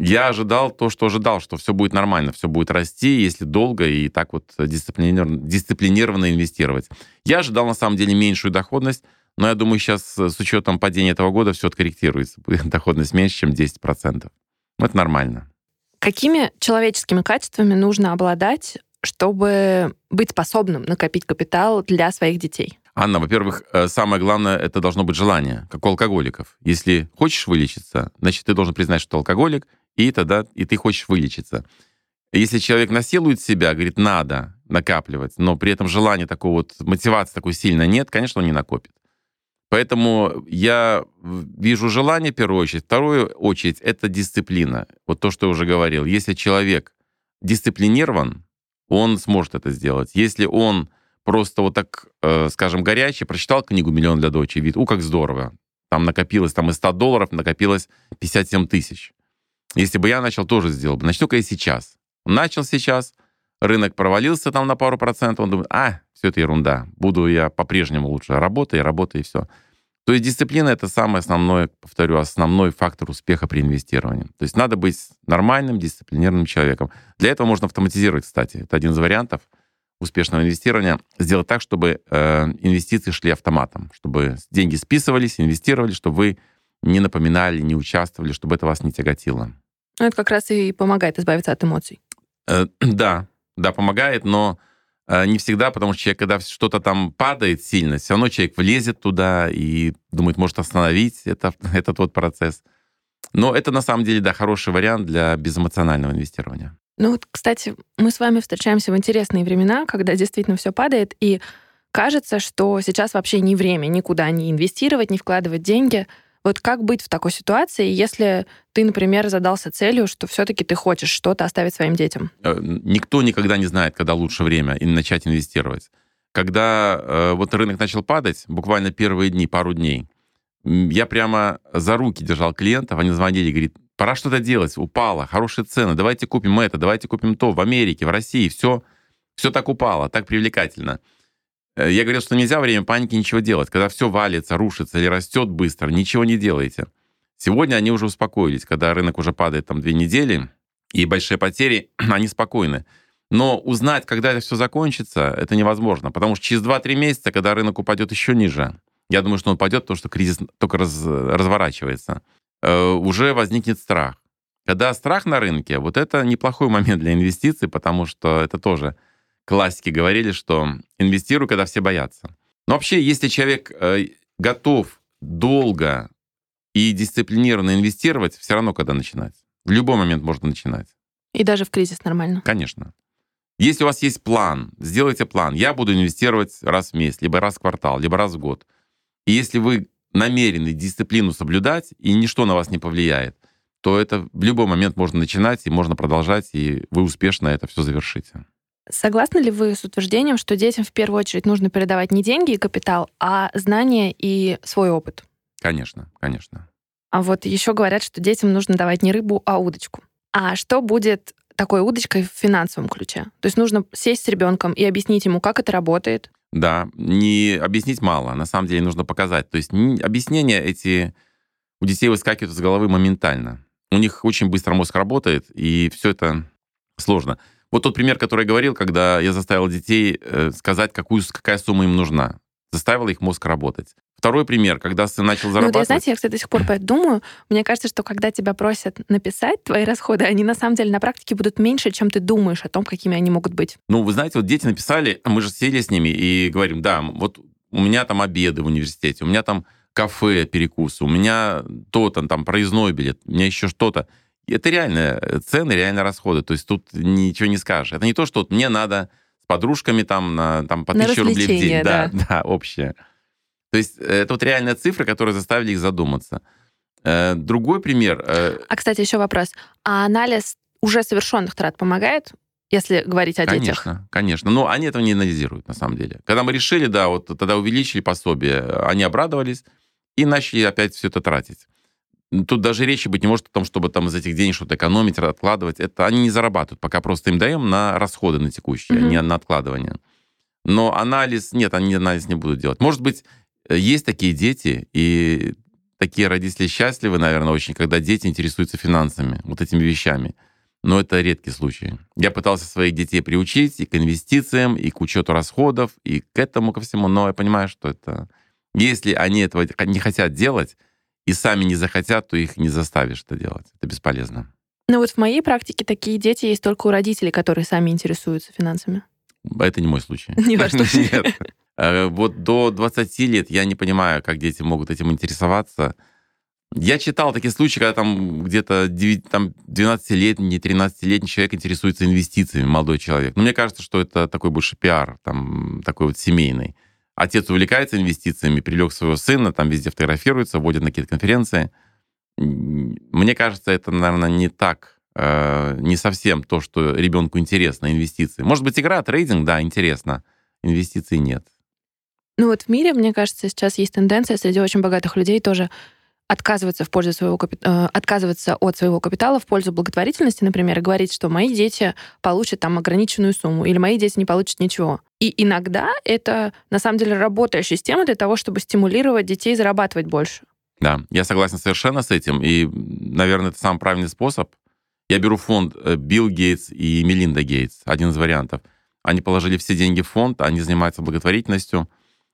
Я ожидал то, что ожидал, что все будет нормально, все будет расти, если долго и так вот дисциплинированно, дисциплинированно инвестировать. Я ожидал, на самом деле, меньшую доходность, но я думаю, сейчас с учетом падения этого года все откорректируется. Доходность меньше, чем десять процентов. Это нормально. Какими человеческими качествами нужно обладать, чтобы быть способным накопить капитал для своих детей? Анна, во-первых, самое главное, это должно быть желание, как у алкоголиков. Если хочешь вылечиться, значит, ты должен признать, что ты алкоголик, и тогда и ты хочешь вылечиться. Если человек насилует себя, говорит, надо накапливать, но при этом желания такого вот, мотивации такой сильной нет, конечно, он не накопит. Поэтому я вижу желание, в первую очередь. Вторую очередь — это дисциплина. Вот то, что я уже говорил. Если человек дисциплинирован, он сможет это сделать. Если он просто вот так, э, скажем, горячий, прочитал книгу «Миллион для дочери», видит, у, как здорово. Там накопилось, там из ста долларов накопилось пятьдесят семь тысяч. Если бы я начал, тоже сделал бы. Начну-ка я сейчас. Начал сейчас, рынок провалился там на пару процентов, он думает, а, все это ерунда, буду я по-прежнему лучше. Работай, работай, и все. То есть дисциплина — это самый основной, повторю, основной фактор успеха при инвестировании. То есть надо быть нормальным, дисциплинированным человеком. Для этого можно автоматизировать, кстати. Это один из вариантов успешного инвестирования. Сделать так, чтобы э, инвестиции шли автоматом, чтобы деньги списывались, инвестировали, чтобы вы не напоминали, не участвовали, чтобы это вас не тяготило. Ну, это как раз и помогает избавиться от эмоций. Э, да. Да, помогает, но э, не всегда, потому что человек, когда что-то там падает сильно, все равно человек влезет туда и думает, может остановить это, этот вот процесс. Но это на самом деле, да, хороший вариант для безэмоционального инвестирования. Ну вот, кстати, мы с вами встречаемся в интересные времена, когда действительно все падает, и кажется, что сейчас вообще не время никуда не инвестировать, не вкладывать деньги. Вот как быть в такой ситуации, если ты, например, задался целью, что все-таки ты хочешь что-то оставить своим детям? Никто никогда не знает, когда лучше время начать инвестировать. Когда вот рынок начал падать, буквально первые дни, пару дней, я прямо за руки держал клиентов, они звонили и говорят, пора что-то делать, упало, хорошие цены, давайте купим это, давайте купим то, в Америке, в России, все, все так упало, так привлекательно. Я говорил, что нельзя во время паники ничего делать. Когда все валится, рушится или растет быстро, ничего не делайте. Сегодня они уже успокоились, когда рынок уже падает там две недели, и большие потери, они спокойны. Но узнать, когда это все закончится, это невозможно, потому что через два-три месяца, когда рынок упадет еще ниже, я думаю, что он упадет, потому что кризис только раз, разворачивается, э, уже возникнет страх. Когда страх на рынке, вот это неплохой момент для инвестиций, потому что это тоже... Классики говорили, что инвестируй, когда все боятся. Но вообще, если человек э, готов долго и дисциплинированно инвестировать, все равно когда начинать. В любой момент можно начинать. И даже в кризис нормально. Конечно. Если у вас есть план, сделайте план. Я буду инвестировать раз в месяц, либо раз в квартал, либо раз в год. И если вы намерены дисциплину соблюдать, и ничто на вас не повлияет, то это в любой момент можно начинать, и можно продолжать, и вы успешно это все завершите. Согласны ли вы с утверждением, что детям в первую очередь нужно передавать не деньги и капитал, а знания и свой опыт? Конечно, конечно. А вот еще говорят, что детям нужно давать не рыбу, а удочку. А что будет такой удочкой в финансовом ключе? То есть нужно сесть с ребенком и объяснить ему, как это работает? Да, не объяснить мало, на самом деле нужно показать. То есть объяснения эти у детей выскакивают из головы моментально. У них очень быстро мозг работает, и все это сложно. Вот тот пример, который я говорил, когда я заставил детей сказать, какую, какая сумма им нужна. Заставила их мозг работать. Второй пример, когда ты начал зарабатывать... Ну, вот я, знаете, я, кстати, до сих пор думаю, мне кажется, что когда тебя просят написать твои расходы, они на самом деле на практике будут меньше, чем ты думаешь о том, какими они могут быть. Ну, вы знаете, вот дети написали, мы же сели с ними и говорим, да, вот у меня там обеды в университете, у меня там кафе, перекусы, у меня то-то, там проездной билет, у меня еще что-то. Это реально цены, реально расходы. То есть тут ничего не скажешь. Это не то, что вот мне надо с подружками там, на, там по на тысячу рублей в день. Да, да, да, общее. То есть это вот реальная цифра, которая заставила их задуматься. Другой пример. А, кстати, еще вопрос. А анализ уже совершенных трат помогает, если говорить о конечно, детях? Конечно, конечно. Но они этого не анализируют, на самом деле. Когда мы решили, да, вот тогда увеличили пособие, они обрадовались и начали опять все это тратить. Тут даже речи быть не может о том, чтобы там из этих денег что-то экономить, откладывать. Это они не зарабатывают, пока просто им даем на расходы на текущие, mm-hmm. а не на откладывание. Но анализ... Нет, они анализ не будут делать. Может быть, есть такие дети, и такие родители счастливы, наверное, очень, когда дети интересуются финансами, вот этими вещами. Но это редкий случай. Я пытался своих детей приучить и к инвестициям, и к учету расходов, и к этому, ко всему. Но я понимаю, что это... Если они этого не хотят делать... и сами не захотят, то их не заставишь это делать. Это бесполезно. Ну вот в моей практике такие дети есть только у родителей, которые сами интересуются финансами. Это не мой случай. Не ваш случай. Нет. Вот до двадцати лет я не понимаю, как дети могут этим интересоваться. Я читал такие случаи, когда там где-то двенадцатилетний, тринадцатилетний человек интересуется инвестициями, молодой человек. Но мне кажется, что это такой больше пиар, там, такой вот семейный. Отец увлекается инвестициями, привлек своего сына, там везде фотографируется, водит на какие-то конференции. Мне кажется, это, наверное, не так, э, не совсем то, что ребенку интересно, инвестиции. Может быть, игра, трейдинг, да, интересно, инвестиций нет. Ну вот в мире, мне кажется, сейчас есть тенденция среди очень богатых людей тоже отказываться, в пользу своего, э, отказываться от своего капитала в пользу благотворительности, например, и говорить, что мои дети получат там ограниченную сумму или мои дети не получат ничего. И иногда это, на самом деле, работающая система для того, чтобы стимулировать детей зарабатывать больше. Да, я согласен совершенно с этим. И, наверное, это самый правильный способ. Я беру фонд Билл Гейтс и Мелинда Гейтс, один из вариантов. Они положили все деньги в фонд, они занимаются благотворительностью.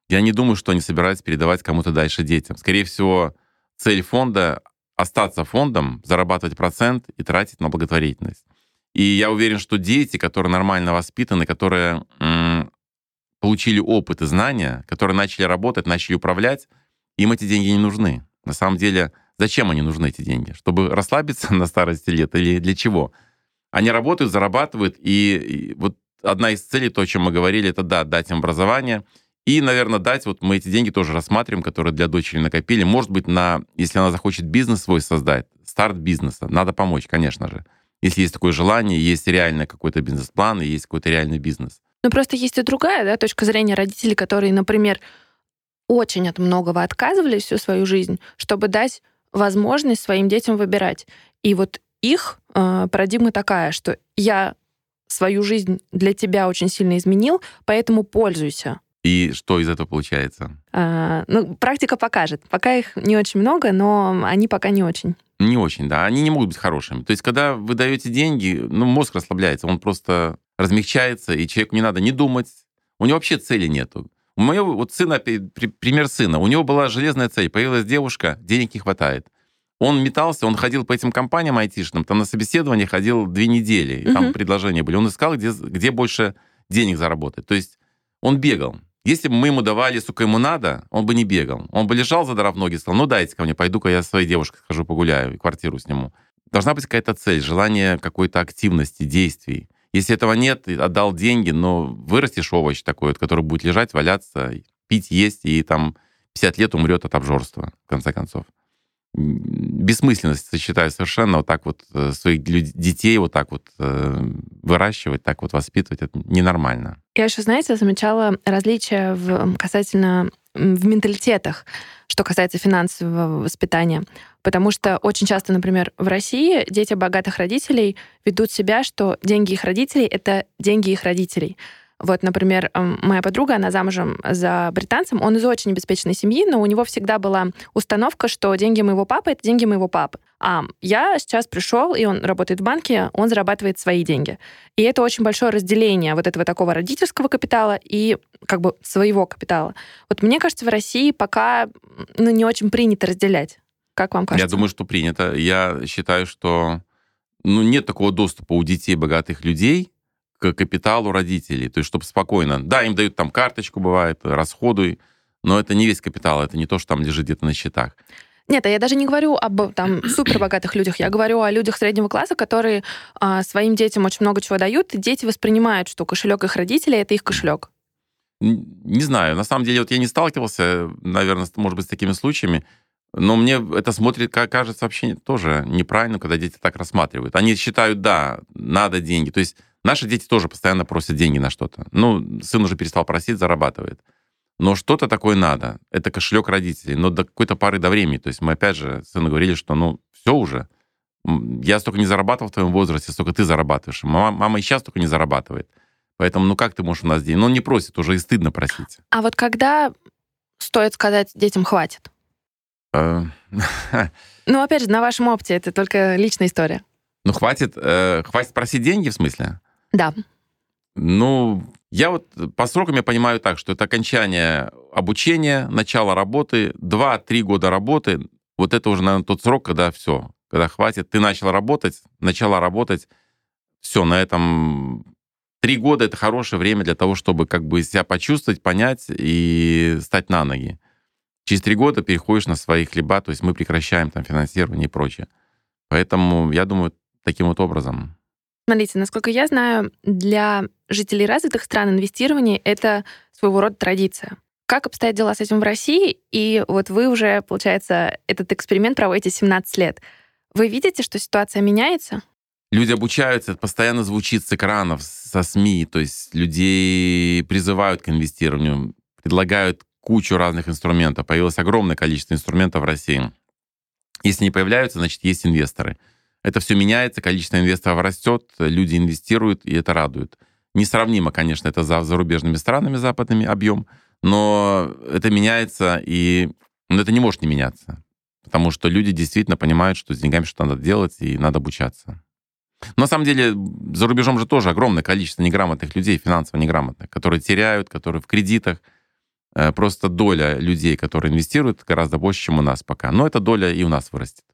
Я не думаю, что они собираются передавать кому-то дальше детям. Скорее всего, цель фонда — остаться фондом, зарабатывать процент и тратить на благотворительность. И я уверен, что дети, которые нормально воспитаны, которые м- получили опыт и знания, которые начали работать, начали управлять, им эти деньги не нужны. На самом деле, зачем они нужны, эти деньги? Чтобы расслабиться на старости лет или для чего? Они работают, зарабатывают, и, и вот одна из целей, то, о чем мы говорили, это, да, дать им образование, и, наверное, дать, вот мы эти деньги тоже рассматриваем, которые для дочери накопили, может быть, на, если она захочет бизнес свой создать, старт бизнеса, надо помочь, конечно же. Если есть такое желание, есть реально какой-то бизнес-план, и есть какой-то реальный бизнес. Ну, просто есть и другая, да, точка зрения родителей, которые, например, очень от многого отказывались всю свою жизнь, чтобы дать возможность своим детям выбирать. И вот их э, парадигма такая, что я свою жизнь для тебя очень сильно изменил, поэтому пользуйся. И что из этого получается? А, ну, практика покажет. Пока их не очень много, но они пока не очень. Не очень, да. Они не могут быть хорошими. То есть, когда вы даете деньги, ну, мозг расслабляется, он просто размягчается, и человеку не надо не думать. У него вообще цели нету. У моего вот сына, пример сына, у него была железная цель. Появилась девушка, денег не хватает. Он метался, он ходил по этим компаниям айтишным, там на собеседование ходил две недели, и там угу. предложения были. Он искал, где, где больше денег заработать. То есть он бегал. Если бы мы ему давали, сука, ему надо, он бы не бегал. Он бы лежал, задрав ноги, сказал, ну дайте ко мне, пойду-ка я со своей девушкой схожу погуляю и квартиру сниму. Должна быть какая-то цель, желание какой-то активности, действий. Если этого нет, отдал деньги, но вырастешь овощ такой, который будет лежать, валяться, пить, есть, и там пятьдесят лет умрет от обжорства, в конце концов. Бессмысленность, считаю, совершенно вот так вот своих детей вот так вот выращивать, так вот воспитывать, это ненормально. Я еще, знаете, замечала различия в, касательно в менталитетах, что касается финансового воспитания. Потому что очень часто, например, в России дети богатых родителей ведут себя, что деньги их родителей — это деньги их родителей. Вот, например, моя подруга, она замужем за британцем, он из очень обеспеченной семьи, но у него всегда была установка, что деньги моего папы — это деньги моего папы. А я сейчас пришел, и он работает в банке, он зарабатывает свои деньги. И это очень большое разделение вот этого такого родительского капитала и как бы своего капитала. Вот мне кажется, в России пока ну, не очень принято разделять. Как вам кажется? Я думаю, что принято. Я считаю, что ну, нет такого доступа у детей богатых людей к капиталу родителей. То есть, чтобы спокойно... Да, им дают там карточку, бывает, расходуй, но это не весь капитал, это не то, что там лежит где-то на счетах. Нет, а я даже не говорю об там, супербогатых людях, я говорю о людях среднего класса, которые а, своим детям очень много чего дают, и дети воспринимают, что кошелек их родителей — это их кошелек. Не, не знаю, на самом деле вот я не сталкивался, наверное, может быть, с такими случаями, но мне это смотрит, кажется, вообще тоже неправильно, когда дети так рассматривают. Они считают, да, надо деньги. То есть наши дети тоже постоянно просят деньги на что-то. Ну, сын уже перестал просить, зарабатывает. Но что-то такое надо. Это кошелек родителей. Но до какой-то поры до времени. То есть мы опять же сыну говорили, что ну, все уже. Я столько не зарабатывал в твоем возрасте, столько ты зарабатываешь. Мама, мама и сейчас столько не зарабатывает. Поэтому ну как ты можешь у нас деньги? Ну, он не просит, уже и стыдно просить. А вот когда стоит сказать детям «хватит»? Ну, опять же, на вашем опыте, это только личная история. Ну, хватит, э, хватит просить деньги, в смысле? Да. Ну, я вот по срокам я понимаю так, что это окончание обучения, начало работы, два-три года работы. Вот это уже, наверное, тот срок, когда все, когда хватит. Ты начал работать, начала работать, все, на этом... Три года — это хорошее время для того, чтобы как бы себя почувствовать, понять и стать на ноги. Через три года переходишь на свои хлеба, то есть мы прекращаем там финансирование и прочее. Поэтому, я думаю, таким вот образом. Смотрите, насколько я знаю, для жителей развитых стран инвестирование — это своего рода традиция. Как обстоят дела с этим в России? И вот вы уже, получается, этот эксперимент проводите семнадцать лет. Вы видите, что ситуация меняется? Люди обучаются, постоянно звучит с экранов, со СМИ, то есть людей призывают к инвестированию, предлагают кучу разных инструментов. Появилось огромное количество инструментов в России. Если не появляются, значит, есть инвесторы. Это все меняется, количество инвесторов растет, люди инвестируют, и это радует. Несравнимо, конечно, это за зарубежными странами, западными, объем, но это меняется, и но это не может не меняться, потому что люди действительно понимают, что с деньгами что-то надо делать, и надо обучаться. Но на самом деле за рубежом же тоже огромное количество неграмотных людей, финансово неграмотных, которые теряют, которые в кредитах. Просто доля людей, которые инвестируют, гораздо больше, чем у нас пока. Но эта доля и у нас вырастет.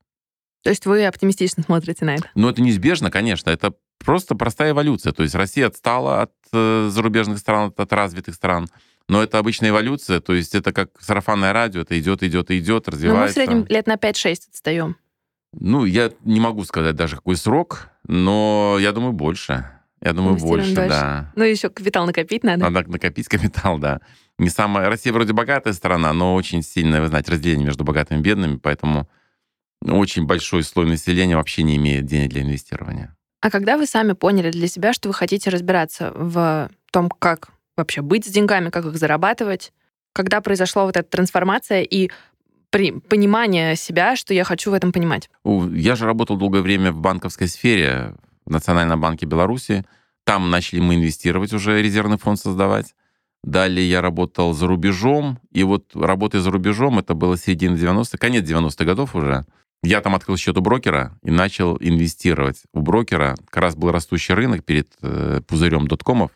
То есть вы оптимистично смотрите на это? Ну, это неизбежно, конечно. Это просто простая эволюция. То есть Россия отстала от э, зарубежных стран, от, от развитых стран. Но это обычная эволюция. То есть это как сарафанное радио. Это идет, идет, идет, развивается. Но мы в среднем лет на пять-шесть отстаем. Ну, я не могу сказать даже, какой срок, но я думаю, больше. Я думаю, больше, дальше. Да. Ну, еще капитал накопить надо. Надо накопить капитал, да. Не самая... Россия вроде богатая страна, но очень сильное, вы знаете, разделение между богатыми и бедными, поэтому очень большой слой населения вообще не имеет денег для инвестирования. А когда вы сами поняли для себя, что вы хотите разбираться в том, как вообще быть с деньгами, как их зарабатывать, когда произошла вот эта трансформация и понимание себя, что я хочу в этом понимать? Я же работал долгое время в банковской сфере, в Национальном банке Беларуси. Там начали мы инвестировать уже, резервный фонд создавать. Далее я работал за рубежом. И вот работая за рубежом, это было середина девяностых, конец девяностых годов уже. Я там открыл счет у брокера и начал инвестировать. У брокера как раз был растущий рынок перед э, пузырем доткомов,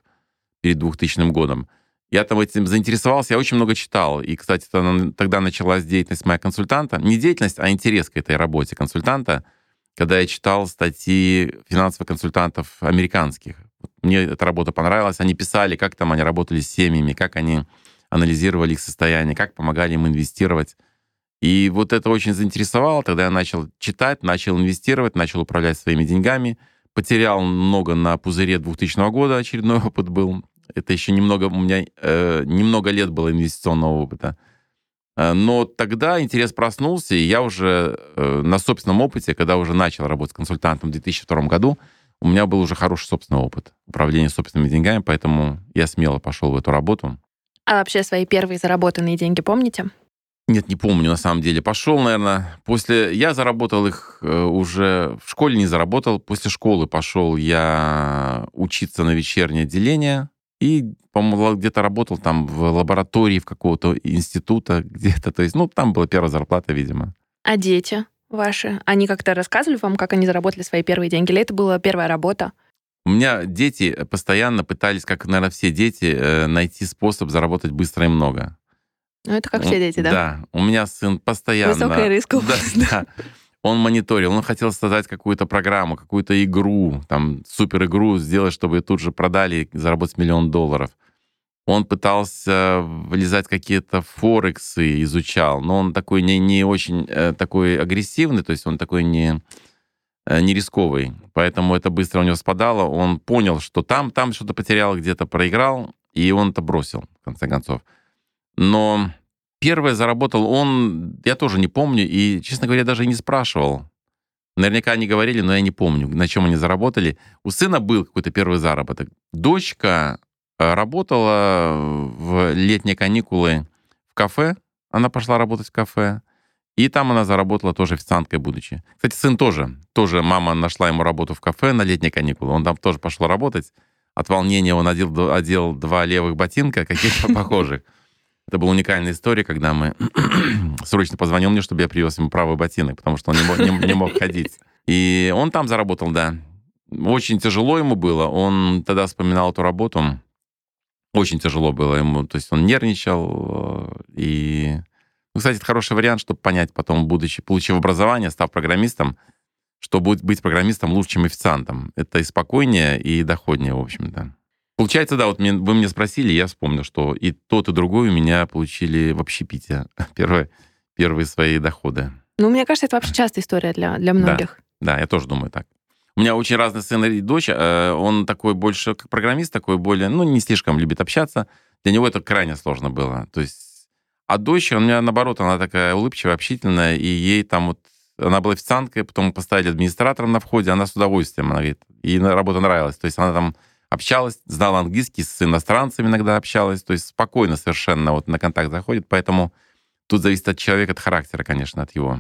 перед двухтысячным годом. Я там этим заинтересовался, я очень много читал. И, кстати, тогда началась деятельность моя консультанта. Не деятельность, а интерес к этой работе консультанта, когда я читал статьи финансовых консультантов американских. Мне эта работа понравилась. Они писали, как там они работали с семьями, как они анализировали их состояние, как помогали им инвестировать. И вот это очень заинтересовало. Тогда я начал читать, начал инвестировать, начал управлять своими деньгами. Потерял много на пузыре двухтысячного года, очередной опыт был. Это еще немного, у меня э, немного лет было инвестиционного опыта. Но тогда интерес проснулся, и я уже э, на собственном опыте, когда уже начал работать консультантом в две тысячи втором году, у меня был уже хороший собственный опыт управления собственными деньгами, поэтому я смело пошел в эту работу. А вообще свои первые заработанные деньги помните? Нет, не помню, на самом деле. Пошел, наверное, после... Я заработал их э, уже... В школе не заработал. После школы пошел я учиться на вечернее отделение. И, по-моему, где-то работал там в лаборатории в какого-то института где-то. То есть, ну, там была первая зарплата, видимо. А дети ваши? Они как-то рассказывали вам, как они заработали свои первые деньги? Или это была первая работа? У меня дети постоянно пытались, как, наверное, все дети, найти способ заработать быстро и много. Ну, это как все дети, да? Да. У меня сын постоянно... Высокая рисковость. Да, да. Он мониторил, он хотел создать какую-то программу, какую-то игру, там, суперигру сделать, чтобы ее тут же продали и заработать миллион долларов. Он пытался влезать в какие-то форексы, изучал, но он такой не, не очень такой агрессивный, то есть он такой не, не рисковый, поэтому это быстро у него спадало. Он понял, что там, там что-то потерял, где-то проиграл, и он это бросил, в конце концов. Но... Первое заработал он, я тоже не помню, и, честно говоря, даже и не спрашивал. Наверняка они говорили, но я не помню, на чем они заработали. У сына был какой-то первый заработок. Дочка работала в летние каникулы в кафе. Она пошла работать в кафе. И там она заработала тоже официанткой будучи. Кстати, сын тоже. Тоже мама нашла ему работу в кафе на летние каникулы. Он там тоже пошел работать. От волнения он одел, одел два левых ботинка, каких-то похожих. Это была уникальная история, когда мы срочно позвонил мне, чтобы я привез ему правый ботинок, потому что он не мог, не, не мог ходить. И он там заработал, да. Очень тяжело ему было. Он тогда вспоминал эту работу. Очень тяжело было ему. То есть он нервничал. И, ну, кстати, это хороший вариант, чтобы понять потом, будучи, получив образование, став программистом, что будет быть программистом лучше, чем официантом. Это и спокойнее, и доходнее, в общем-то. Получается, да, вот мне, вы меня спросили, я вспомнил, что и тот, и другой у меня получили в общепите первые, первые свои доходы. Ну, мне кажется, это вообще частая история для, для многих. Да, да, я тоже думаю так. У меня очень разный сын и дочь. Он такой больше, как программист, такой более, ну, не слишком любит общаться. Для него это крайне сложно было. То есть, а дочь, у меня, наоборот, она такая улыбчивая, общительная, и ей там вот... Она была официанткой, потом поставили администратором на входе, она с удовольствием, она говорит, ей работа нравилась. То есть она там... общалась, знала английский, с иностранцами иногда общалась, то есть спокойно совершенно вот на контакт заходит, поэтому тут зависит от человека, от характера, конечно, от его.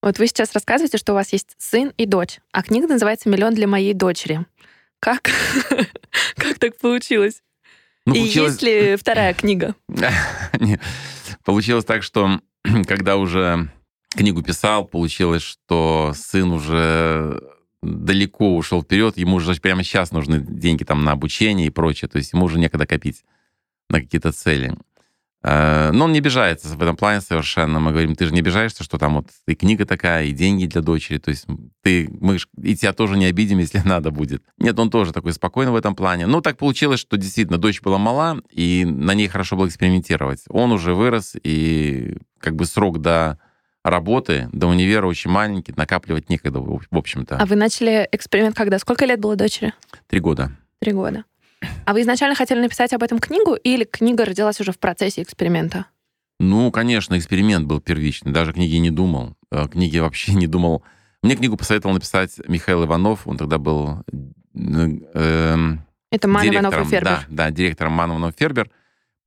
Вот вы сейчас рассказываете, что у вас есть сын и дочь, а книга называется «Миллион для моей дочери». Как? Как так получилось? И есть ли вторая книга? Получилось так, что когда уже книгу писал, получилось, что сын уже... далеко ушел вперед, ему уже прямо сейчас нужны деньги там на обучение и прочее, то есть ему уже некогда копить на какие-то цели. Но он не обижается в этом плане совершенно. Мы говорим, ты же не обижаешься, что там вот и книга такая, и деньги для дочери, то есть ты, мы ж, и тебя тоже не обидим, если надо будет. Нет, он тоже такой спокойный в этом плане. Ну, так получилось, что действительно дочь была мала, и на ней хорошо было экспериментировать. Он уже вырос, и как бы срок до... работы до универа очень маленький, накапливать некогда, в общем-то. А вы начали эксперимент когда? Сколько лет было дочери? Три года. Три года. А вы изначально хотели написать об этом книгу, или книга родилась уже в процессе эксперимента? Ну, конечно, эксперимент был первичный. Даже книги не думал. Книги вообще не думал. Мне книгу посоветовал написать Михаил Иванов. Он тогда был директором. Это Манн Иванов и Фербер. Да, да, директором Манн Иванов и Фербер.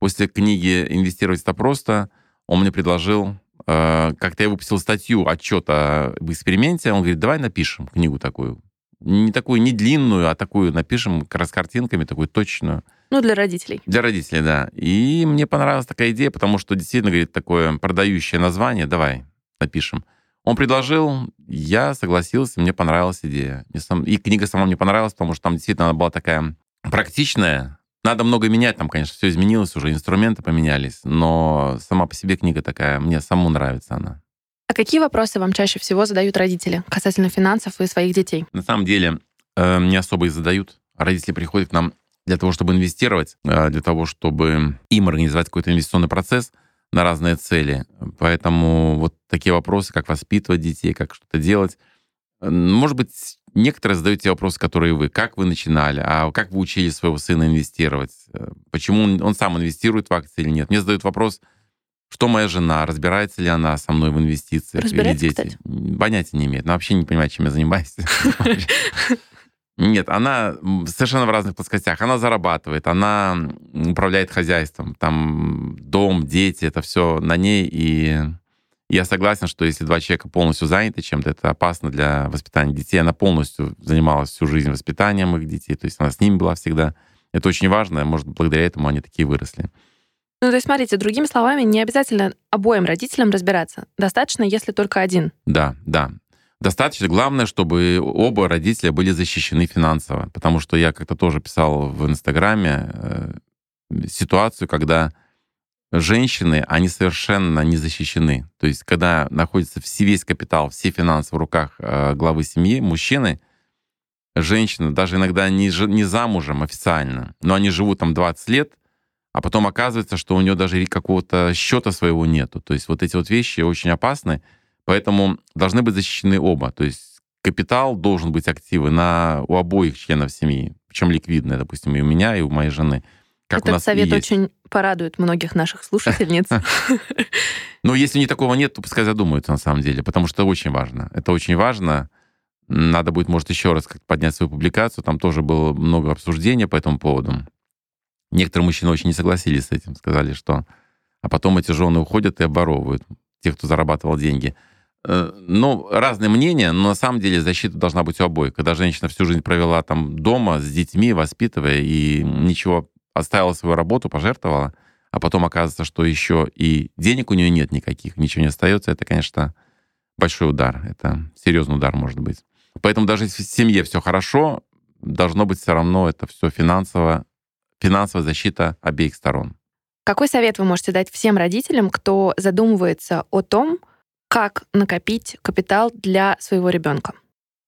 После книги «Инвестировать это просто» он мне предложил... Как-то я выпустил статью, отчет об эксперименте. Он говорит, давай напишем книгу такую. Не такую, не длинную, а такую напишем с картинками, такую точную. Ну, для родителей. Для родителей, да. И мне понравилась такая идея, потому что действительно, говорит, такое продающее название. Давай напишем. Он предложил, я согласился, мне понравилась идея. И книга сама мне понравилась, потому что там действительно она была такая практичная. Надо много менять, там, конечно, все изменилось уже, инструменты поменялись, но сама по себе книга такая, мне саму нравится она. А какие вопросы вам чаще всего задают родители касательно финансов и своих детей? На самом деле, не особо и задают. Родители приходят к нам для того, чтобы инвестировать, для того, чтобы им организовать какой-то инвестиционный процесс на разные цели. Поэтому вот такие вопросы, как воспитывать детей, как что-то делать. Может быть, некоторые задают те вопросы, которые вы. Как вы начинали? А как вы учили своего сына инвестировать? Почему он, он сам инвестирует в акции или нет? Мне задают вопрос, что моя жена, разбирается ли она со мной в инвестициях или дети? Кстати. Понятия не имеет. Она вообще не понимает, чем я занимаюсь. Нет, она совершенно в разных плоскостях. Она зарабатывает, она управляет хозяйством. Там дом, дети, это все на ней. И я согласен, что если два человека полностью заняты чем-то, это опасно для воспитания детей. Она полностью занималась всю жизнь воспитанием их детей, то есть она с ними была всегда. Это очень важно, может, благодаря этому они такие выросли. Ну, то есть, смотрите, другими словами, не обязательно обоим родителям разбираться. Достаточно, если только один. Да, да. Достаточно. Главное, чтобы оба родителя были защищены финансово. Потому что я как-то тоже писал в Инстаграме э, ситуацию, когда женщины, они совершенно не защищены. То есть, когда находится весь капитал, все финансы в руках э, главы семьи, мужчины, женщины, даже иногда не, не замужем официально, но они живут там двадцать лет, а потом оказывается, что у нее даже какого-то счета своего нету. То есть вот эти вот вещи очень опасны, поэтому должны быть защищены оба. То есть капитал должен быть активы на, у обоих членов семьи, причем ликвидные, допустим, и у меня, и у моей жены. Как Этот у нас совет очень порадует многих наших слушательниц. Но если не такого нет, то пускай задумаются на самом деле, потому что это очень важно. Это очень важно. Надо будет, может, еще раз как-то поднять свою публикацию. Там тоже было много обсуждений по этому поводу. Некоторые мужчины очень не согласились с этим, сказали, что... А потом эти жены уходят и обворовывают тех, кто зарабатывал деньги. Ну, разные мнения, но на самом деле защита должна быть у обоих. Когда женщина всю жизнь провела там дома с детьми, воспитывая, и ничего, оставила свою работу, пожертвовала, а потом оказывается, что еще и денег у нее нет никаких, ничего не остается, это, конечно, большой удар. Это серьезный удар, может быть. Поэтому даже если в семье все хорошо, должно быть все равно это все финансово, финансовая защита обеих сторон. Какой совет вы можете дать всем родителям, кто задумывается о том, как накопить капитал для своего ребенка?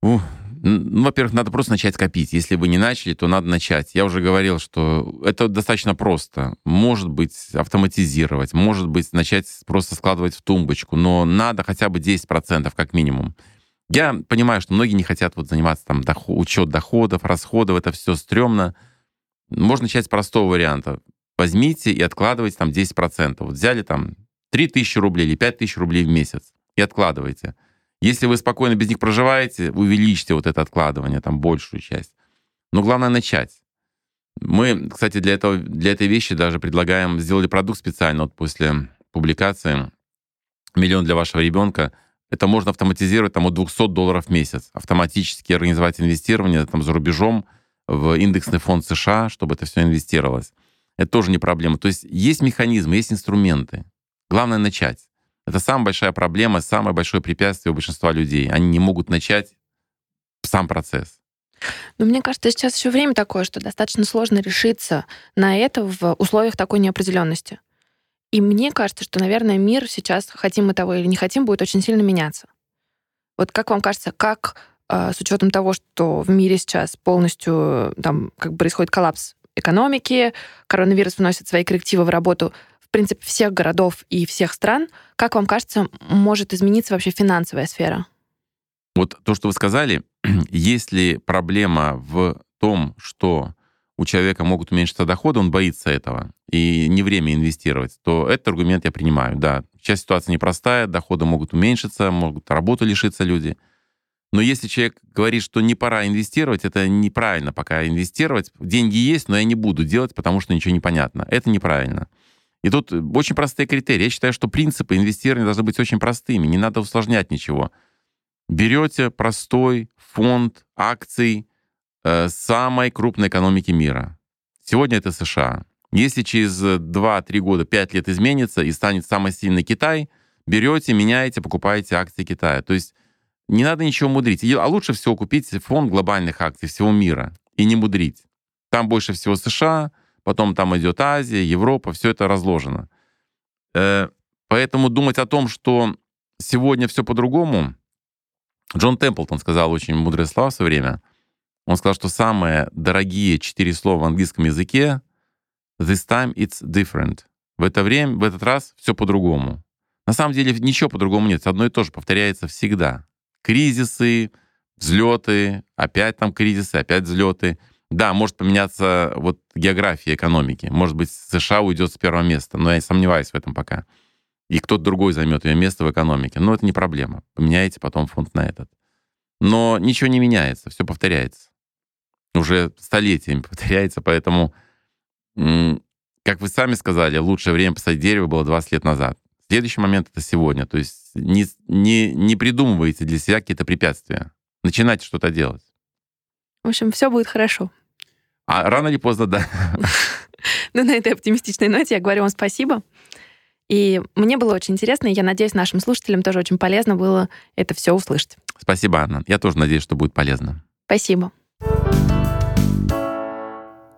Ух, ну, во-первых, надо просто начать копить. Если вы не начали, то надо начать. Я уже говорил, что это достаточно просто. Может быть, автоматизировать, может быть, начать просто складывать в тумбочку, но надо хотя бы десять процентов как минимум. Я понимаю, что многие не хотят вот заниматься там доход, учет доходов, расходов, это все стрёмно. Можно начать с простого варианта. Возьмите и откладывайте там десять процентов. Вот взяли там три тысячи рублей или пять тысяч рублей в месяц и откладывайте. Если вы спокойно без них проживаете, увеличьте вот это откладывание, там большую часть. Но главное начать. Мы, кстати, для этого, для этой вещи даже предлагаем, сделали продукт специально вот после публикации «Миллион для вашего ребенка». Это можно автоматизировать там от двести долларов в месяц, автоматически организовать инвестирование там за рубежом в индексный фонд США, чтобы это все инвестировалось. Это тоже не проблема. То есть есть механизмы, есть инструменты. Главное — начать. Это самая большая проблема, самое большое препятствие у большинства людей. Они не могут начать сам процесс. Но мне кажется, сейчас еще время такое, что достаточно сложно решиться на это в условиях такой неопределенности. И мне кажется, что, наверное, мир сейчас, хотим мы того или не хотим, будет очень сильно меняться. Вот как вам кажется, как э, с учетом того, что в мире сейчас полностью там, как бы происходит коллапс экономики, коронавирус вносит свои коррективы в работу, в принципе, всех городов и всех стран, как вам кажется, может измениться вообще финансовая сфера? Вот то, что вы сказали, если проблема в том, что у человека могут уменьшиться доходы, он боится этого, и не время инвестировать, то этот аргумент я принимаю, да. Сейчас ситуация непростая, доходы могут уменьшиться, могут работу лишиться люди. Но если человек говорит, что не пора инвестировать, это неправильно пока инвестировать. Деньги есть, но я не буду делать, потому что ничего не понятно. Это неправильно. И тут очень простые критерии. Я считаю, что принципы инвестирования должны быть очень простыми, не надо усложнять ничего. Берете простой фонд акций самой крупной экономики мира. Сегодня это США. Если через два-три года, пять лет изменится и станет самый сильный Китай, берете, меняете, покупаете акции Китая. То есть не надо ничего мудрить. А лучше всего купить фонд глобальных акций всего мира и не мудрить. Там больше всего США, потом там идет Азия, Европа, все это разложено. Поэтому думать о том, что сегодня все по-другому, Джон Темплтон сказал очень мудрые слова в свое время. Он сказал, что самые дорогие четыре слова в английском языке «this time it's different». В это время, в этот раз все по-другому. На самом деле ничего по-другому нет. Одно и то же повторяется всегда. Кризисы, взлеты, опять там кризисы, опять взлеты. Да, может поменяться вот география экономики. Может быть, США уйдет с первого места, но я сомневаюсь в этом пока. И кто-то другой займет ее место в экономике. Но это не проблема. Поменяете потом фонд на этот. Но ничего не меняется, все повторяется. Уже столетиями повторяется, поэтому, как вы сами сказали, лучшее время посадить дерево было двадцать лет назад. Следующий момент — это сегодня. То есть не, не, не придумывайте для себя какие-то препятствия. Начинайте что-то делать. В общем, все будет хорошо. А рано или поздно, да. Ну, на этой оптимистичной ноте я говорю вам спасибо. И мне было очень интересно, и я надеюсь, нашим слушателям тоже очень полезно было это все услышать. Спасибо, Анна. Я тоже надеюсь, что будет полезно. Спасибо.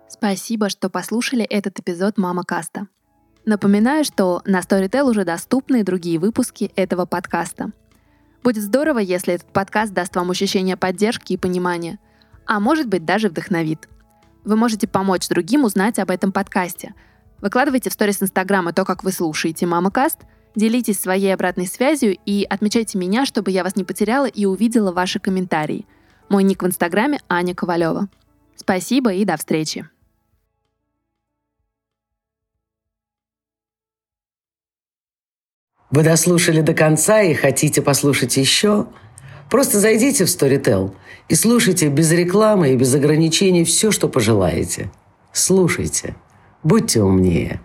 Спасибо, что послушали этот эпизод «Мама Каста». Напоминаю, что на Storytel уже доступны другие выпуски этого подкаста. Будет здорово, если этот подкаст даст вам ощущение поддержки и понимания, а может быть, даже вдохновит. Вы можете помочь другим узнать об этом подкасте. Выкладывайте в сторис Инстаграма то, как вы слушаете «Мама Каст», делитесь своей обратной связью и отмечайте меня, чтобы я вас не потеряла и увидела ваши комментарии. Мой ник в Инстаграме – Аня Ковалева. Спасибо и до встречи! Вы дослушали до конца и хотите послушать еще? Просто зайдите в Storytel и слушайте без рекламы и без ограничений все, что пожелаете. Слушайте. Будьте умнее.